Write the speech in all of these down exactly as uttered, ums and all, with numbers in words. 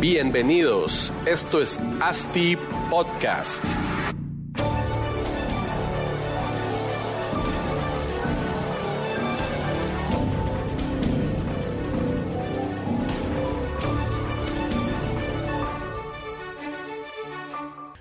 Bienvenidos, esto es Asti Podcast.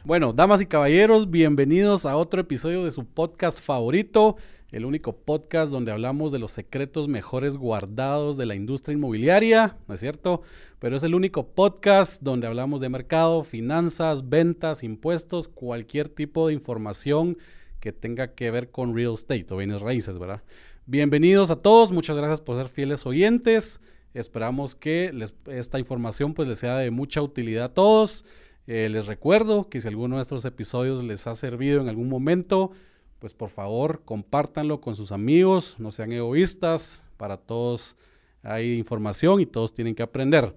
Bueno, damas y caballeros, bienvenidos a otro episodio de su podcast favorito, el único podcast donde hablamos de los secretos mejores guardados de la industria inmobiliaria, ¿no es cierto? Pero es el único podcast donde hablamos de mercado, finanzas, ventas, impuestos, cualquier tipo de información que tenga que ver con real estate o bienes raíces, ¿verdad? Bienvenidos a todos, muchas gracias por ser fieles oyentes, esperamos que les, esta información pues les sea de mucha utilidad a todos. Eh, les recuerdo que si alguno de estos episodios les ha servido en algún momento, pues por favor compártanlo con sus amigos, no sean egoístas, para todos hay información y todos tienen que aprender.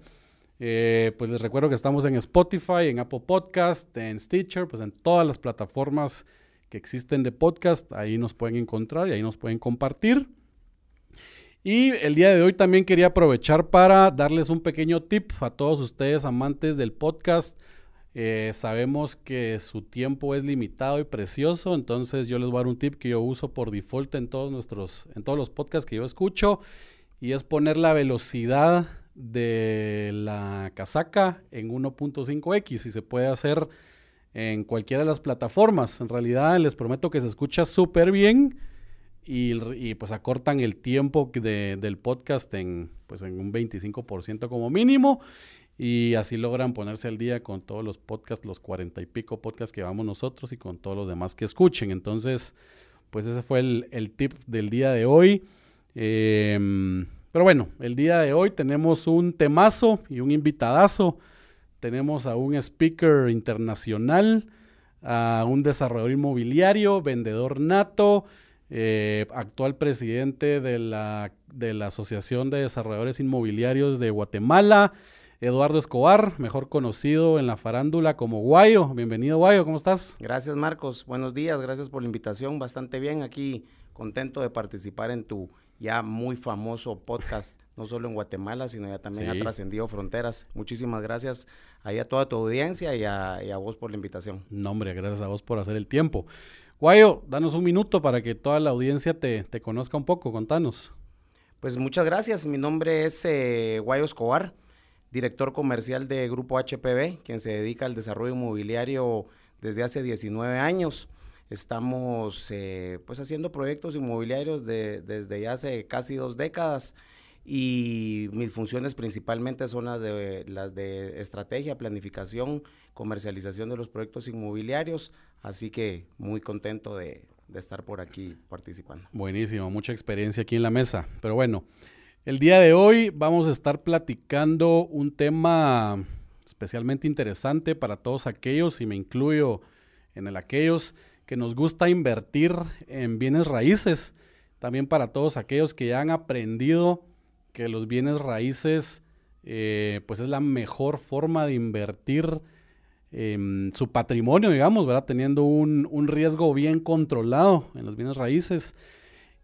Eh, pues les recuerdo que estamos en Spotify, en Apple Podcast, en Stitcher, pues en todas las plataformas que existen de podcast, ahí nos pueden encontrar y ahí nos pueden compartir. Y el día de hoy también quería aprovechar para darles un pequeño tip a todos ustedes amantes del podcast. Eh, sabemos que su tiempo es limitado y precioso, entonces yo les voy a dar un tip que yo uso por default en todos nuestros, en todos los podcasts que yo escucho, y es poner la velocidad de la casaca en uno punto cinco equis, y se puede hacer en cualquiera de las plataformas. En realidad les prometo que se escucha súper bien y, y pues acortan el tiempo de, del podcast en, pues en un veinticinco por ciento como mínimo. Y así logran ponerse al día con todos los podcasts, los cuarenta y pico podcasts que vamos nosotros y con todos los demás que escuchen. Entonces, pues ese fue el, el tip del día de hoy. Eh, pero bueno, el día de hoy tenemos un temazo y un invitadazo. Tenemos a un speaker internacional, a un desarrollador inmobiliario, vendedor nato, eh, actual presidente de la, de la Asociación de Desarrolladores Inmobiliarios de Guatemala, Eduardo Escobar, mejor conocido en la farándula como Guayo. Bienvenido, Guayo, ¿cómo estás? Gracias, Marcos. Buenos días, gracias por la invitación. Bastante bien aquí, contento de participar en tu ya muy famoso podcast, no solo en Guatemala, sino ya también sí. Ha trascendido fronteras. Muchísimas gracias ahí a toda tu audiencia y a, y a vos por la invitación. No, hombre, gracias a vos por hacer el tiempo. Guayo, danos un minuto para que toda la audiencia te, te conozca un poco, contanos. Pues muchas gracias, mi nombre es eh, Guayo Escobar, director comercial de Grupo H P B, quien se dedica al desarrollo inmobiliario desde hace diecinueve años. Estamos eh, pues haciendo proyectos inmobiliarios de, desde hace casi dos décadas y mis funciones principalmente son las de, las de estrategia, planificación, comercialización de los proyectos inmobiliarios, así que muy contento de, de estar por aquí participando. Buenísimo, mucha experiencia aquí en la mesa, pero bueno. El día de hoy vamos a estar platicando un tema especialmente interesante para todos aquellos, y me incluyo en el aquellos, que nos gusta invertir en bienes raíces. También para todos aquellos que ya han aprendido que los bienes raíces eh, pues es la mejor forma de invertir eh, su patrimonio, digamos, ¿verdad? Teniendo un, un riesgo bien controlado en los bienes raíces.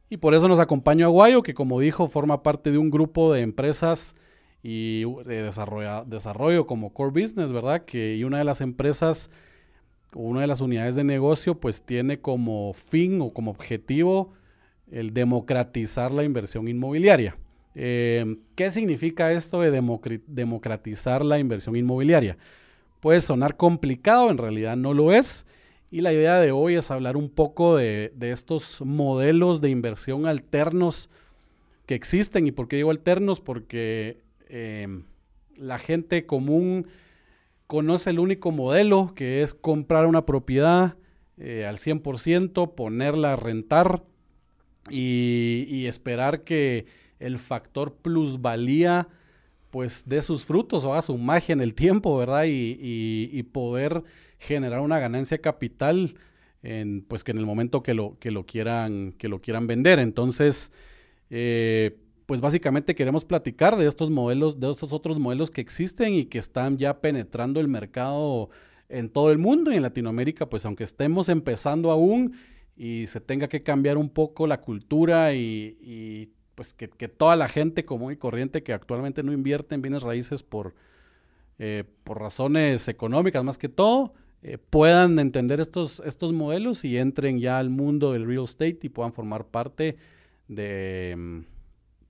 Y por eso nos acompaña Guayo, que como dijo, forma parte de un grupo de empresas y de desarrollo, desarrollo como core business, ¿verdad? Que y una de las empresas, una de las unidades de negocio, pues tiene como fin o como objetivo el democratizar la inversión inmobiliaria. Eh, ¿qué significa esto de democratizar la inversión inmobiliaria? Puede sonar complicado, en realidad no lo es. Y la idea de hoy es hablar un poco de, de estos modelos de inversión alternos que existen. ¿Y por qué digo alternos? Porque eh, la gente común conoce el único modelo, que es comprar una propiedad eh, al cien por ciento, ponerla a rentar y, y esperar que el factor plusvalía pues dé sus frutos o haga su magia en el tiempo, ¿verdad? Y, y, y poder generar una ganancia capital en, pues que en el momento que lo, que lo, quieran, que lo quieran vender. Entonces, eh, pues básicamente queremos platicar de estos modelos, de estos otros modelos que existen y que están ya penetrando el mercado en todo el mundo y en Latinoamérica, pues aunque estemos empezando aún, y se tenga que cambiar un poco la cultura y, y pues que, que toda la gente común y corriente que actualmente no invierte en bienes raíces por, eh, por razones económicas más que todo, eh, puedan entender estos, estos modelos y entren ya al mundo del real estate y puedan formar parte de,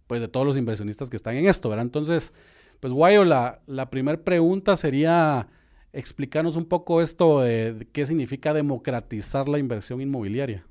pues, de todos los inversionistas que están en esto, ¿verdad? Entonces, pues Guayo, la, la primera pregunta sería explicarnos un poco esto de, de qué significa democratizar la inversión inmobiliaria.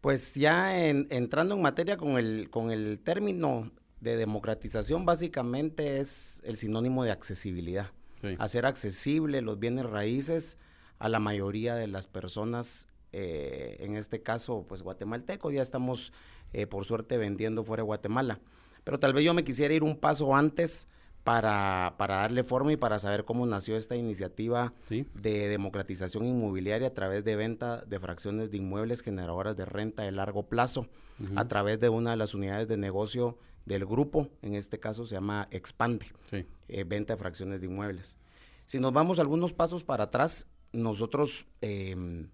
Pues ya en, entrando en materia con el, con el término de democratización, básicamente es el sinónimo de accesibilidad. Sí. Hacer accesible los bienes raíces a la mayoría de las personas, eh, en este caso, pues guatemaltecos. Ya estamos, eh, por suerte, vendiendo fuera de Guatemala. Pero tal vez yo me quisiera ir un paso antes para, para darle forma y para saber cómo nació esta iniciativa sí. de democratización inmobiliaria a través de venta de fracciones de inmuebles generadoras de renta de largo plazo, uh-huh. a través de una de las unidades de negocio del grupo, en este caso se llama Expande, sí. eh, venta de fracciones de inmuebles. Si nos vamos algunos pasos para atrás, nosotros eh,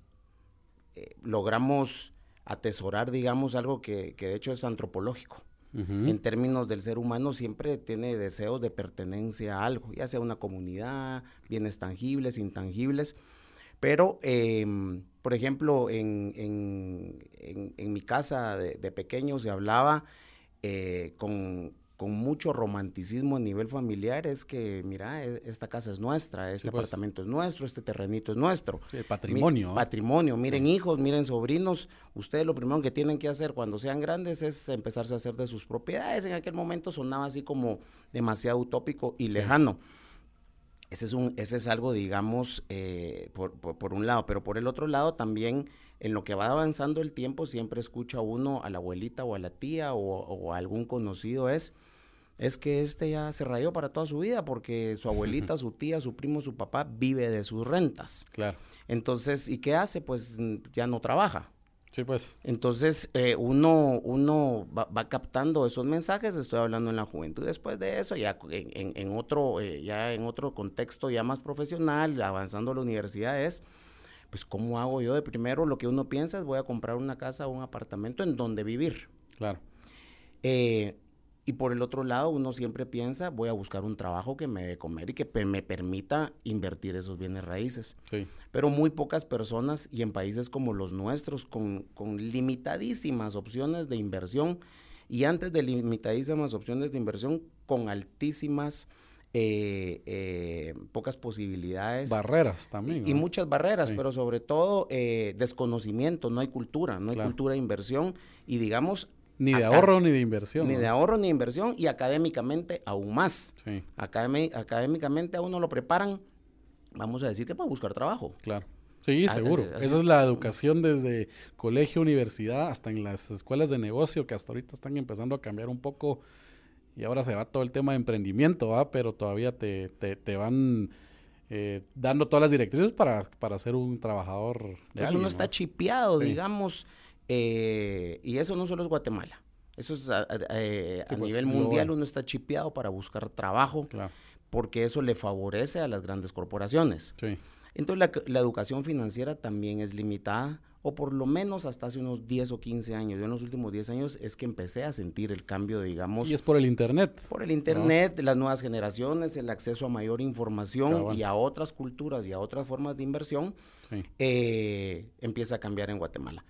eh, logramos atesorar, digamos, algo que, que de hecho es antropológico. Uh-huh. En términos del ser humano siempre tiene deseos de pertenencia a algo, ya sea una comunidad, bienes tangibles, intangibles, pero eh, por ejemplo en, en, en, en mi casa de, de pequeño se hablaba eh, con, con mucho romanticismo a nivel familiar, es que mira, esta casa es nuestra, este sí, pues, apartamento es nuestro, este terrenito es nuestro. Sí, patrimonio. Mi, patrimonio, miren sí. hijos, miren sobrinos, ustedes lo primero que tienen que hacer cuando sean grandes es empezarse a hacer de sus propiedades. En aquel momento sonaba así como demasiado utópico y sí. lejano. Ese es, un, ese es algo, digamos, eh, por, por, por un lado, pero por el otro lado también, en lo que va avanzando el tiempo, siempre escucha uno a la abuelita o a la tía o, o a algún conocido, es, es que este ya se rayó para toda su vida porque su abuelita, su tía, su primo, su papá vive de sus rentas. Claro. Entonces, ¿y qué hace? Pues ya no trabaja. Sí, pues. Entonces, eh, uno, uno va, va captando esos mensajes, estoy hablando en la juventud. Después de eso, ya en, en otro, eh, ya en otro contexto ya más profesional, avanzando a la universidad, es, pues, ¿cómo hago yo? De primero, lo que uno piensa es, voy a comprar una casa o un apartamento en donde vivir. Claro. Eh, y por el otro lado, uno siempre piensa, voy a buscar un trabajo que me dé comer y que per- me permita invertir esos bienes raíces. Sí. Pero muy pocas personas, y en países como los nuestros, con, con limitadísimas opciones de inversión, y antes de limitadísimas opciones de inversión, con altísimas Eh, eh, pocas posibilidades. Barreras también, ¿no? Y muchas barreras, sí. pero sobre todo eh, desconocimiento, no hay cultura, no hay claro. cultura de inversión y digamos... Ni de acá, ahorro ni de inversión. Ni ¿no? de ahorro ni de inversión y académicamente aún más. Sí. Académi- académicamente a uno lo preparan, vamos a decir que para buscar trabajo. Claro. Sí, ah, seguro. Así, así. Esa es la educación desde colegio, universidad, hasta en las escuelas de negocio que hasta ahorita están empezando a cambiar un poco. Y ahora se va todo el tema de emprendimiento, ¿va? Pero todavía te, te, te van eh, dando todas las directrices para, para ser un trabajador. De Entonces alguien, uno está ¿va? chipeado, sí. digamos, eh, y eso no solo es Guatemala. Eso es a, a, eh, sí, a pues, nivel mundial, global. Uno está chipeado para buscar trabajo, claro. porque eso le favorece a las grandes corporaciones. Sí. Entonces la, la educación financiera también es limitada, o por lo menos hasta hace unos diez o quince años. Yo en los últimos diez años es que empecé a sentir el cambio, digamos. Y es por el internet. Por el internet, ¿no? Las nuevas generaciones, el acceso a mayor información claro, bueno. y a otras culturas y a otras formas de inversión, sí. eh, empieza a cambiar en Guatemala.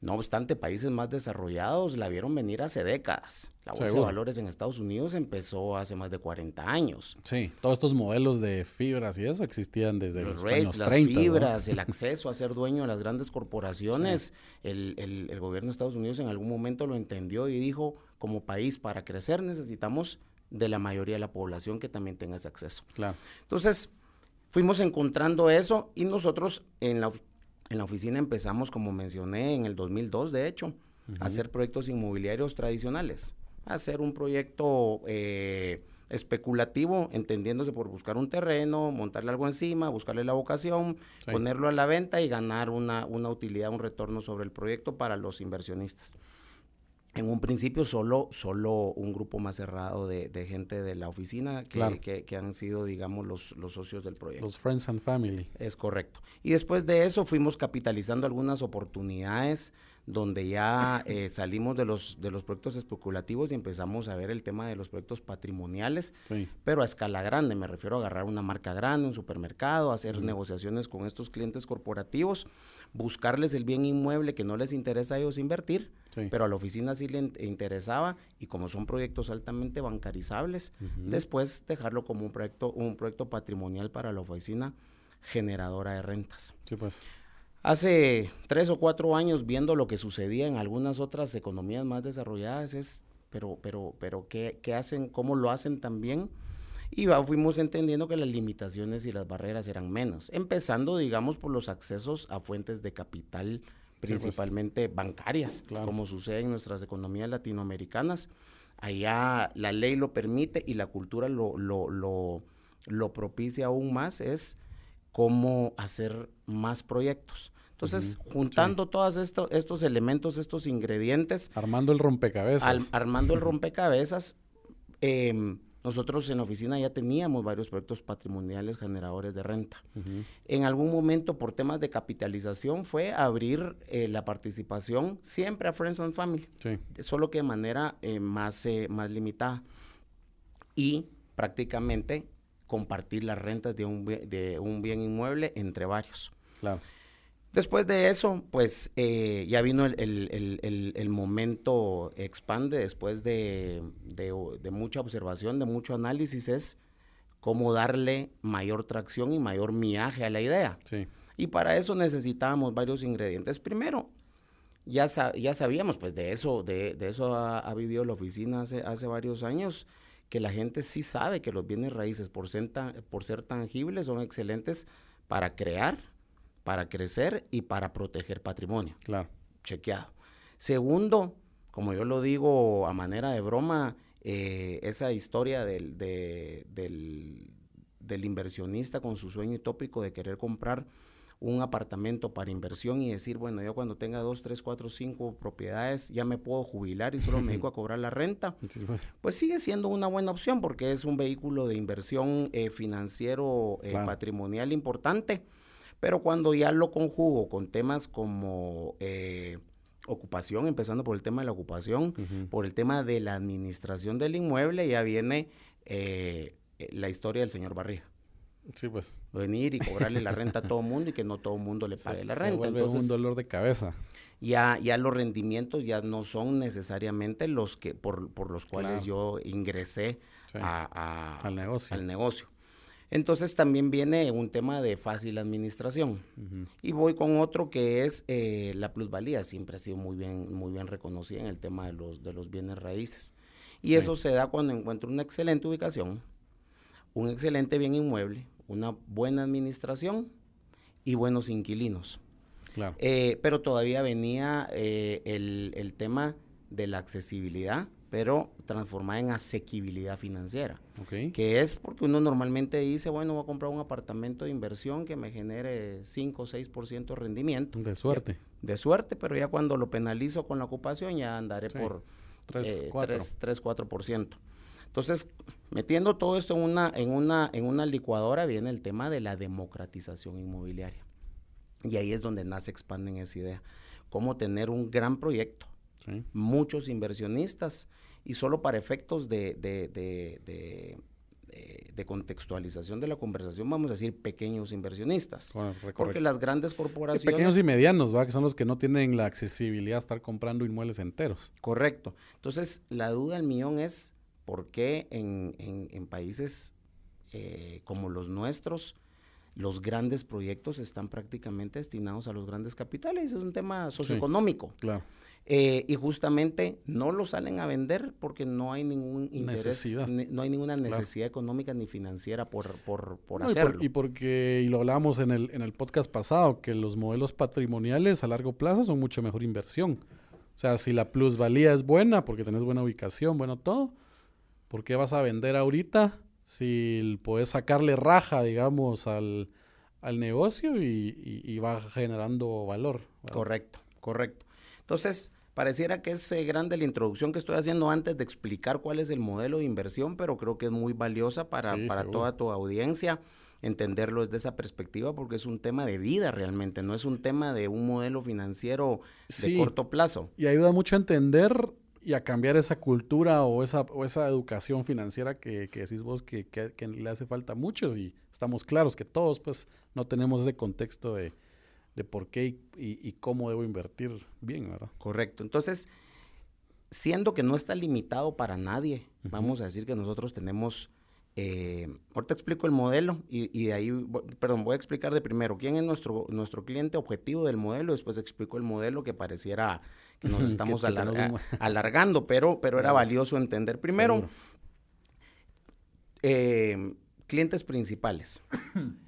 No obstante, países más desarrollados la vieron venir hace décadas. La bolsa Seguro. de valores en Estados Unidos empezó hace más de cuarenta años. Sí, todos estos modelos de fibras y eso existían desde los, los rates, años treinta. Las fibras, ¿no? El acceso a ser dueño de las grandes corporaciones. Sí. El, el, el gobierno de Estados Unidos en algún momento lo entendió y dijo, como país para crecer necesitamos de la mayoría de la población que también tenga ese acceso. Claro. Entonces, fuimos encontrando eso y nosotros en la... En la oficina empezamos, como mencioné, en el dos mil dos, de hecho, uh-huh. a hacer proyectos inmobiliarios tradicionales, a hacer un proyecto eh, especulativo, entendiéndose por buscar un terreno, montarle algo encima, buscarle la vocación, sí. ponerlo a la venta y ganar una, una utilidad, un retorno sobre el proyecto para los inversionistas. En un principio solo, solo un grupo más cerrado de, de gente de la oficina que, claro. que, que han sido, digamos, los, los socios del proyecto. Los friends and family. Es correcto. Y después de eso fuimos capitalizando algunas oportunidades donde ya eh, salimos de los, de los proyectos especulativos y empezamos a ver el tema de los proyectos patrimoniales, sí. pero a escala grande. Me refiero a agarrar una marca grande, un supermercado, hacer sí. negociaciones con estos clientes corporativos, buscarles el bien inmueble que no les interesa a ellos invertir, sí. pero a la oficina sí le interesaba, y como son proyectos altamente bancarizables, uh-huh. después dejarlo como un proyecto, un proyecto patrimonial para la oficina generadora de rentas. Sí, pues. Hace tres o cuatro años, viendo lo que sucedía en algunas otras economías más desarrolladas, es, pero, pero, pero, ¿qué, qué hacen? ¿Cómo lo hacen también? Y va, fuimos entendiendo que las limitaciones y las barreras eran menos, empezando, digamos, por los accesos a fuentes de capital, principalmente sí, pues, bancarias, claro. como sucede en nuestras economías latinoamericanas. Allá la ley lo permite y la cultura lo, lo, lo, lo propicia aún más, es... cómo hacer más proyectos. Entonces, uh-huh, juntando sí. todos esto, estos elementos, estos ingredientes. Armando el rompecabezas. Al, armando el rompecabezas. Eh, nosotros en la oficina ya teníamos varios proyectos patrimoniales generadores de renta. Uh-huh. En algún momento, por temas de capitalización, fue abrir eh, la participación siempre a Friends and Family. Sí. Solo que de manera eh, más, eh, más limitada. Y prácticamente... compartir las rentas de un, de un bien inmueble entre varios. Claro. Después de eso, pues, eh, ya vino el, el, el, el, el momento Expande, después de, de, de mucha observación, de mucho análisis, es cómo darle mayor tracción y mayor millaje a la idea. Sí. Y para eso necesitábamos varios ingredientes. Primero, ya, sa- ya sabíamos, pues, de eso, de, de eso ha, ha vivido la oficina hace, hace varios años, que la gente sí sabe que los bienes raíces, por ser, tan, por ser tangibles, son excelentes para crear, para crecer y para proteger patrimonio. Claro. Chequeado. Segundo, como yo lo digo a manera de broma, eh, esa historia del, de, del, del inversionista con su sueño utópico de querer comprar un apartamento para inversión y decir, bueno, yo cuando tenga dos, tres, cuatro, cinco propiedades ya me puedo jubilar y solo me dedico a cobrar la renta, pues sigue siendo una buena opción porque es un vehículo de inversión eh, financiero, eh, claro. patrimonial importante, pero cuando ya lo conjugo con temas como eh, ocupación, empezando por el tema de la ocupación, uh-huh. por el tema de la administración del inmueble, ya viene eh, la historia del señor Barriga. Sí, pues. Venir y cobrarle la renta a todo mundo y que no todo mundo le pague se, la renta. Se Entonces, un dolor de cabeza. Ya, ya los rendimientos ya no son necesariamente los que por, por los cuales claro. yo ingresé sí. a, a, al, negocio. al negocio. Entonces también viene un tema de fácil administración. Uh-huh. Y voy con otro que es eh, la plusvalía. Siempre ha sido muy bien, muy bien reconocida en el tema de los, de los bienes raíces. Y sí. eso se da cuando encuentro una excelente ubicación, un excelente bien inmueble, una buena administración y buenos inquilinos. Claro. Eh, pero todavía venía eh, el, el tema de la accesibilidad, pero transformada en asequibilidad financiera. Okay. Que es porque uno normalmente dice, bueno, voy a comprar un apartamento de inversión que me genere cinco o seis por ciento de rendimiento. De suerte. Ya, de suerte, pero ya cuando lo penalizo con la ocupación ya andaré sí. por tres a cuatro por ciento. Entonces, metiendo todo esto en una, en una, en una licuadora, viene el tema de la democratización inmobiliaria. Y ahí es donde nace Expande en esa idea. Cómo tener un gran proyecto, sí. muchos inversionistas, y solo para efectos de, de, de, de, de, de contextualización de la conversación, vamos a decir pequeños inversionistas. Bueno, porque las grandes corporaciones... Y pequeños y medianos, ¿va? Que son los que no tienen la accesibilidad a estar comprando inmuebles enteros. Correcto. Entonces, la duda del millón es... ¿Por qué en, en, en países eh, como los nuestros, los grandes proyectos están prácticamente destinados a los grandes capitales? Es un tema socioeconómico. Sí, claro. Eh, y justamente no lo salen a vender porque no hay ningún interés, necesidad. Ne, no hay ninguna necesidad claro. económica ni financiera por, por, por no, hacerlo. Y, por, y porque, y lo hablábamos en el, en el podcast pasado, que los modelos patrimoniales a largo plazo son mucho mejor inversión. O sea, si la plusvalía es buena, porque tenés buena ubicación, bueno, todo... ¿Por qué vas a vender ahorita si podés sacarle raja, digamos, al, al negocio y, y, y va generando valor? ¿Verdad? Correcto, correcto. Entonces, Pareciera que es eh, grande la introducción que estoy haciendo antes de explicar cuál es el modelo de inversión, pero creo que es muy valiosa para, sí, para toda tu audiencia entenderlo desde esa perspectiva, porque es un tema de vida realmente, no es un tema de un modelo financiero sí, de corto plazo. Y ayuda mucho a entender y a cambiar esa cultura o esa, o esa educación financiera que, que decís vos que, que, que le hace falta a muchos, y estamos claros que todos pues no tenemos ese contexto de... de por qué y, y, y cómo debo invertir bien, ¿verdad? Correcto. Entonces, siendo que no está limitado para nadie, uh-huh. vamos a decir que nosotros tenemos... Eh, ahorita explico el modelo y, y de ahí... Perdón, voy a explicar de primero quién es nuestro, nuestro cliente objetivo del modelo, después explico el modelo que pareciera que nos estamos alarga, alargando, pero, pero era valioso entender. Primero, eh, clientes principales.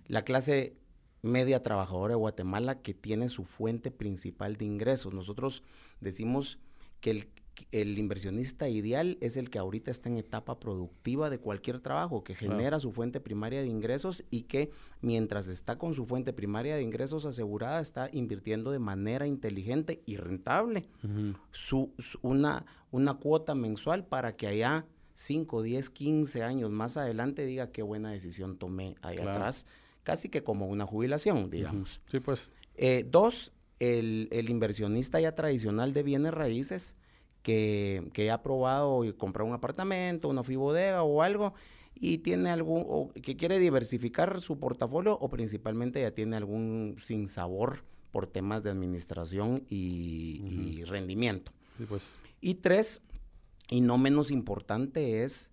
La clase... media trabajadora de Guatemala que tiene su fuente principal de ingresos. Nosotros decimos que el, el inversionista ideal es el que ahorita está en etapa productiva de cualquier trabajo, que genera wow. su fuente primaria de ingresos y que mientras está con su fuente primaria de ingresos asegurada está invirtiendo de manera inteligente y rentable uh-huh. su, su, una, una cuota mensual para que allá cinco, diez, quince años más adelante diga qué buena decisión tomé ahí claro. atrás. Casi que como una jubilación, digamos. Sí, pues. Eh, dos, el, el inversionista ya tradicional de bienes raíces que, que ha probado comprar un apartamento, una fibodega o algo, y tiene algún, o que quiere diversificar su portafolio o principalmente ya tiene algún sinsabor por temas de administración y, uh-huh. y rendimiento. Sí, pues. Y tres, y no menos importante, es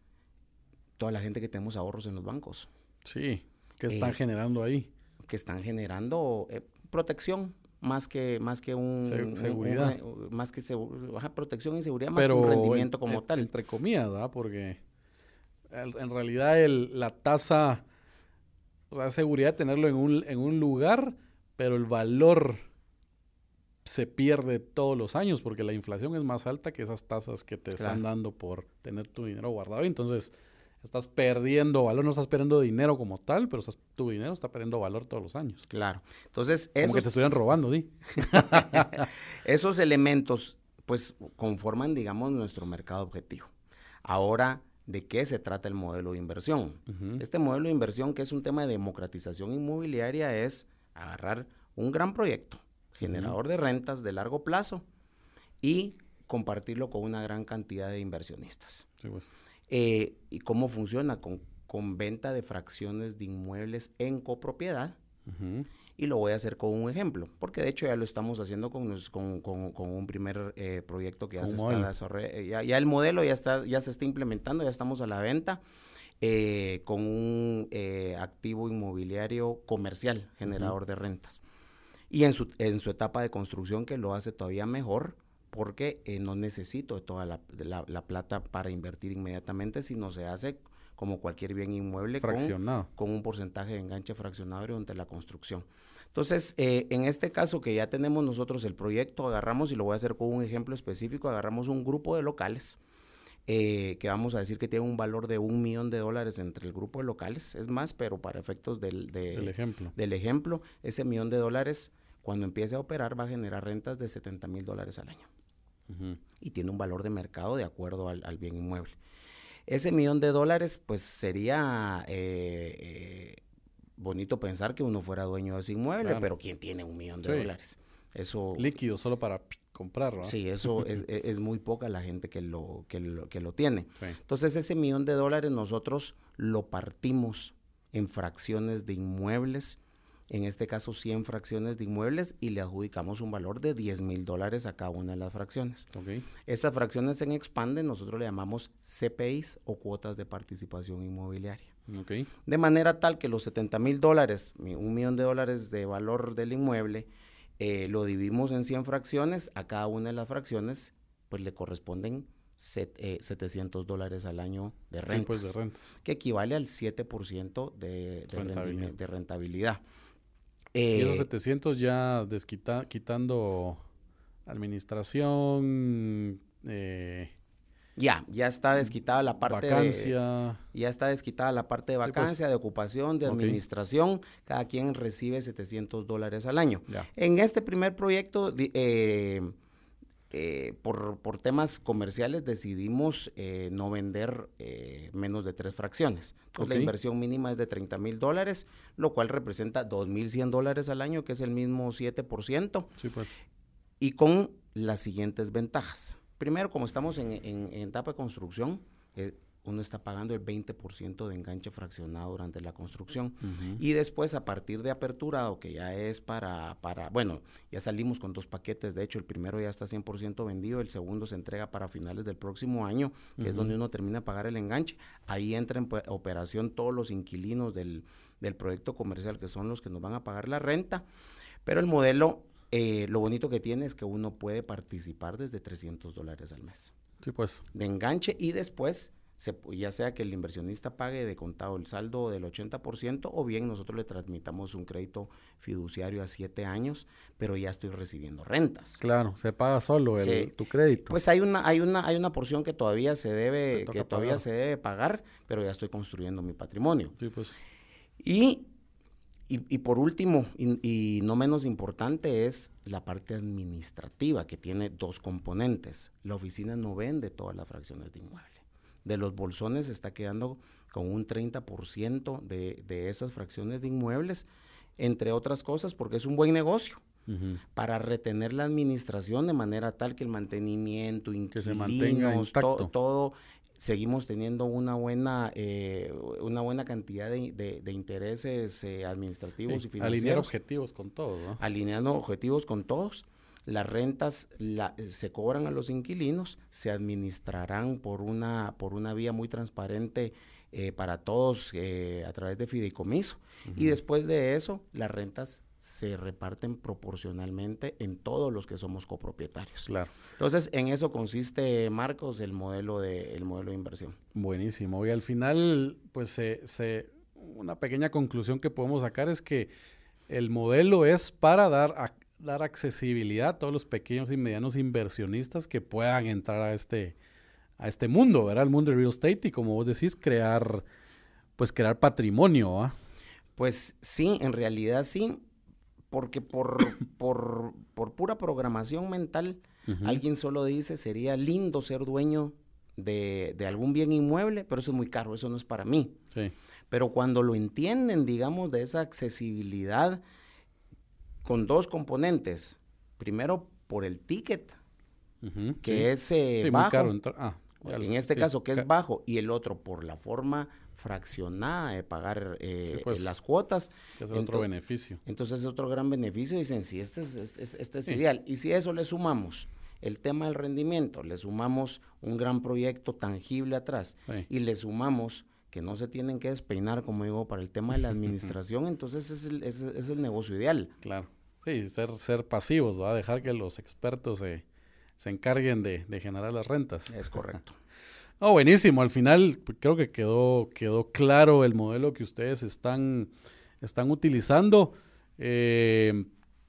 toda la gente que tenemos ahorros en los bancos. Sí. ¿Qué están eh, generando ahí? Que están generando eh, protección, más que, más que un... Se, seguridad. Un, un, más que seguro, baja protección y seguridad, más pero que un rendimiento en, como en, tal. Entre comillas, ¿verdad? Porque el, en realidad el, la tasa, la seguridad de tenerlo en un, en un lugar, pero el valor se pierde todos los años, porque la inflación es más alta que esas tasas que te claro. están dando por tener tu dinero guardado. Entonces... estás perdiendo valor, no estás perdiendo dinero como tal, pero estás, tu dinero está perdiendo valor todos los años. Claro. Entonces, esos... Como que te estuvieran robando, ¿sí? Esos elementos, pues, conforman, digamos, nuestro mercado objetivo. Ahora, ¿de qué se trata el modelo de inversión? Uh-huh. Este modelo de inversión, que es un tema de democratización inmobiliaria, es agarrar un gran proyecto, generador uh-huh. de rentas de largo plazo, y compartirlo con una gran cantidad de inversionistas. Sí, pues. Eh, ¿Y cómo funciona? Con, con venta de fracciones de inmuebles en copropiedad. Uh-huh. Y lo voy a hacer con un ejemplo, porque de hecho ya lo estamos haciendo con, los, con, con, con un primer eh, proyecto que ya se, está, ya, ya el modelo ya, está, ya se está implementando, ya estamos a la venta, eh, con un eh, activo inmobiliario comercial, generador uh-huh. de rentas. Y en su, en su etapa de construcción, que lo hace todavía mejor, porque eh, no necesito toda la, la, la plata para invertir inmediatamente, sino se hace como cualquier bien inmueble fraccionado. Con, con un porcentaje de enganche fraccionado durante la construcción. Entonces, eh, en este caso que ya tenemos nosotros el proyecto, agarramos, y lo voy a hacer con un ejemplo específico, agarramos un grupo de locales, eh, que vamos a decir que tiene un valor de un millón de dólares entre el grupo de locales, es más, pero para efectos del, de, del, ejemplo. del ejemplo, ese millón de dólares, cuando empiece a operar, va a generar rentas de setenta mil dólares al año. Uh-huh. Y tiene un valor de mercado de acuerdo al, al bien inmueble. Ese millón de dólares, pues sería eh, eh, bonito pensar que uno fuera dueño de ese inmueble, claro. pero ¿quién tiene un millón de sí. dólares? Eso, líquido, solo para comprarlo. ¿Eh? Sí, eso es, es, es muy poca la gente que lo, que lo, que lo tiene. Sí. Entonces, ese millón de dólares nosotros lo partimos en fracciones de inmuebles, en este caso cien fracciones de inmuebles, y le adjudicamos un valor de diez mil dólares a cada una de las fracciones. Okay. Esas fracciones en Expande nosotros le llamamos C P Is o cuotas de participación inmobiliaria. Okay. De manera tal que los setenta mil dólares, un millón de dólares de valor del inmueble, eh, lo dividimos en cien fracciones, a cada una de las fracciones pues le corresponden set, eh, setecientos dólares al año de rentas, de rentas, que equivale al siete por ciento de, de rentabilidad. De rentabilidad. Eh, y esos setecientos ya desquita, quitando administración... Eh, ya, ya está desquitada la parte vacancia. de... Ya está desquitada la parte de vacancia, sí, pues, de ocupación, de administración. Okay. Cada quien recibe setecientos dólares al año. Ya. En este primer proyecto... Eh, eh, por, por temas comerciales decidimos eh, no vender eh, menos de tres fracciones. Entonces, okay. La inversión mínima es de treinta mil dólares, lo cual representa dos mil cien dólares al año, que es el mismo siete por ciento. Sí, pues. Y con las siguientes ventajas. Primero, como estamos en, en, en etapa de construcción, eh, uno está pagando el veinte por ciento de enganche fraccionado durante la construcción. Uh-huh. Y después, a partir de apertura, o que ya es para, para, bueno, ya salimos con dos paquetes. De hecho, el primero ya está cien por ciento vendido, el segundo se entrega para finales del próximo año, que uh-huh. es donde uno termina de pagar el enganche. Ahí entra en operación todos los inquilinos del, del proyecto comercial, que son los que nos van a pagar la renta. Pero el modelo, eh, lo bonito que tiene es que uno puede participar desde trescientos dólares al mes. Sí, pues. De enganche, y después... Se, ya sea que el inversionista pague de contado el saldo del ochenta por ciento, o bien nosotros le transmitamos un crédito fiduciario a siete años, pero ya estoy recibiendo rentas. Claro, se paga solo el, sí. tu crédito. Pues hay una, hay una, hay una porción que todavía se debe, que todavía pagar. se debe pagar, pero ya estoy construyendo mi patrimonio. Sí, pues. Y, y, y por último, y, y no menos importante, es la parte administrativa, que tiene dos componentes. La oficina no vende todas las fracciones de inmueble. De los bolsones está quedando con un treinta por ciento de, de esas fracciones de inmuebles, entre otras cosas, porque es un buen negocio uh-huh. para retener la administración de manera tal que el mantenimiento, que se mantenga intacto. To, todo, seguimos teniendo una buena, eh, una buena cantidad de, de, de intereses eh, administrativos sí, y financieros. Alinear objetivos con todos, ¿no? Alineando objetivos con todos. Las rentas la, se cobran a los inquilinos, se administrarán por una, por una vía muy transparente eh, para todos eh, a través de fideicomiso. Uh-huh. Y después de eso, las rentas se reparten proporcionalmente en todos los que somos copropietarios. Claro. Entonces, en eso consiste, Marcos, el modelo de, el modelo de inversión. Buenísimo. Y al final, pues, se, se, una pequeña conclusión que podemos sacar es que el modelo es para dar... a, dar accesibilidad a todos los pequeños y medianos inversionistas que puedan entrar a este, a este mundo, ¿verdad? El mundo del real estate y, como vos decís, crear, pues crear patrimonio, ¿ah? Pues sí, en realidad sí, porque por, por, por pura programación mental, uh-huh. alguien solo dice, sería lindo ser dueño de, de algún bien inmueble, pero eso es muy caro, eso no es para mí. Sí. Pero cuando lo entienden, digamos, de esa accesibilidad, con dos componentes. Primero, por el ticket, uh-huh, que sí. es eh, sí, bajo. Muy caro. Ah, bueno, en este sí, caso, que es bajo. Y el otro, por la forma fraccionada de pagar eh, sí, pues, las cuotas. Que es otro entonces, beneficio. Entonces, es otro gran beneficio. Dicen, sí, este es, este es, este es sí. ideal. Y si a eso le sumamos el tema del rendimiento, le sumamos un gran proyecto tangible atrás sí. y le sumamos... que no se tienen que despeinar, como digo, para el tema de la administración, entonces es el, es, es el negocio ideal. Claro, sí, ser, ser pasivos, ¿va? Dejar que los expertos se, se encarguen de, de generar las rentas. Es correcto. No, buenísimo, al final creo que quedó, quedó claro el modelo que ustedes están, están utilizando. Eh,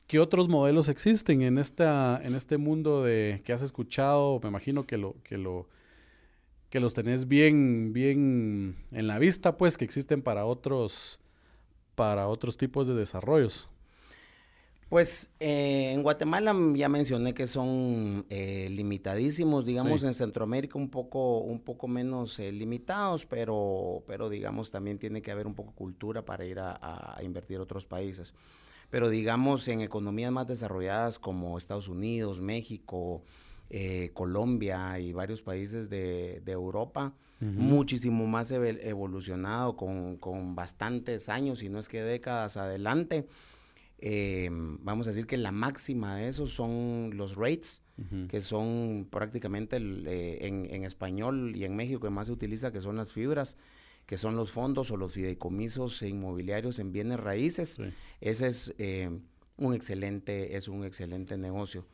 ¿Qué otros modelos existen en, esta, en este mundo de que has escuchado? Me imagino que lo... Que lo que los tenés bien, bien en la vista, pues, que existen para otros, para otros tipos de desarrollos. Pues, eh, en Guatemala ya mencioné que son eh, limitadísimos, digamos, sí. en Centroamérica un poco, un poco menos eh, limitados, pero, pero, digamos, también tiene que haber un poco cultura para ir a, a invertir a otros países. Pero, digamos, en economías más desarrolladas como Estados Unidos, México, Eh, Colombia y varios países de, de Europa, uh-huh. muchísimo más evolucionado, con, con bastantes años, si no es que décadas adelante. Eh, vamos a decir que la máxima de eso son los rates, uh-huh. que son prácticamente el, eh, en, en español y en México que más se utiliza, que son las fibras, que son los fondos o los fideicomisos inmobiliarios en bienes raíces. Sí. Ese es, eh, un excelente, es un excelente negocio.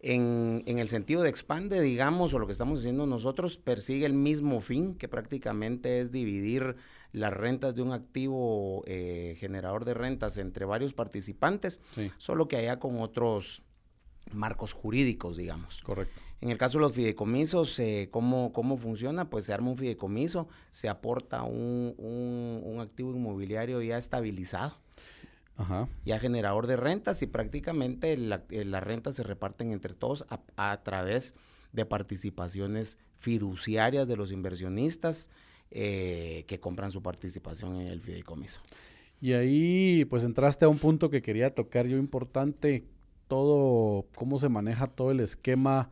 En, en el sentido de Expande, digamos, o lo que estamos haciendo nosotros, persigue el mismo fin, que prácticamente es dividir las rentas de un activo eh, generador de rentas entre varios participantes, sí. solo que allá con otros marcos jurídicos, digamos. Correcto. En el caso de los fideicomisos, eh, ¿cómo, ¿cómo funciona? Pues se arma un fideicomiso, se aporta un, un, un activo inmobiliario ya estabilizado. Ajá. Ya generador de rentas, y prácticamente la, las rentas se reparten entre todos a, a través de participaciones fiduciarias de los inversionistas eh, que compran su participación en el fideicomiso. Y ahí pues entraste a un punto que quería tocar yo importante, todo, cómo se maneja todo el esquema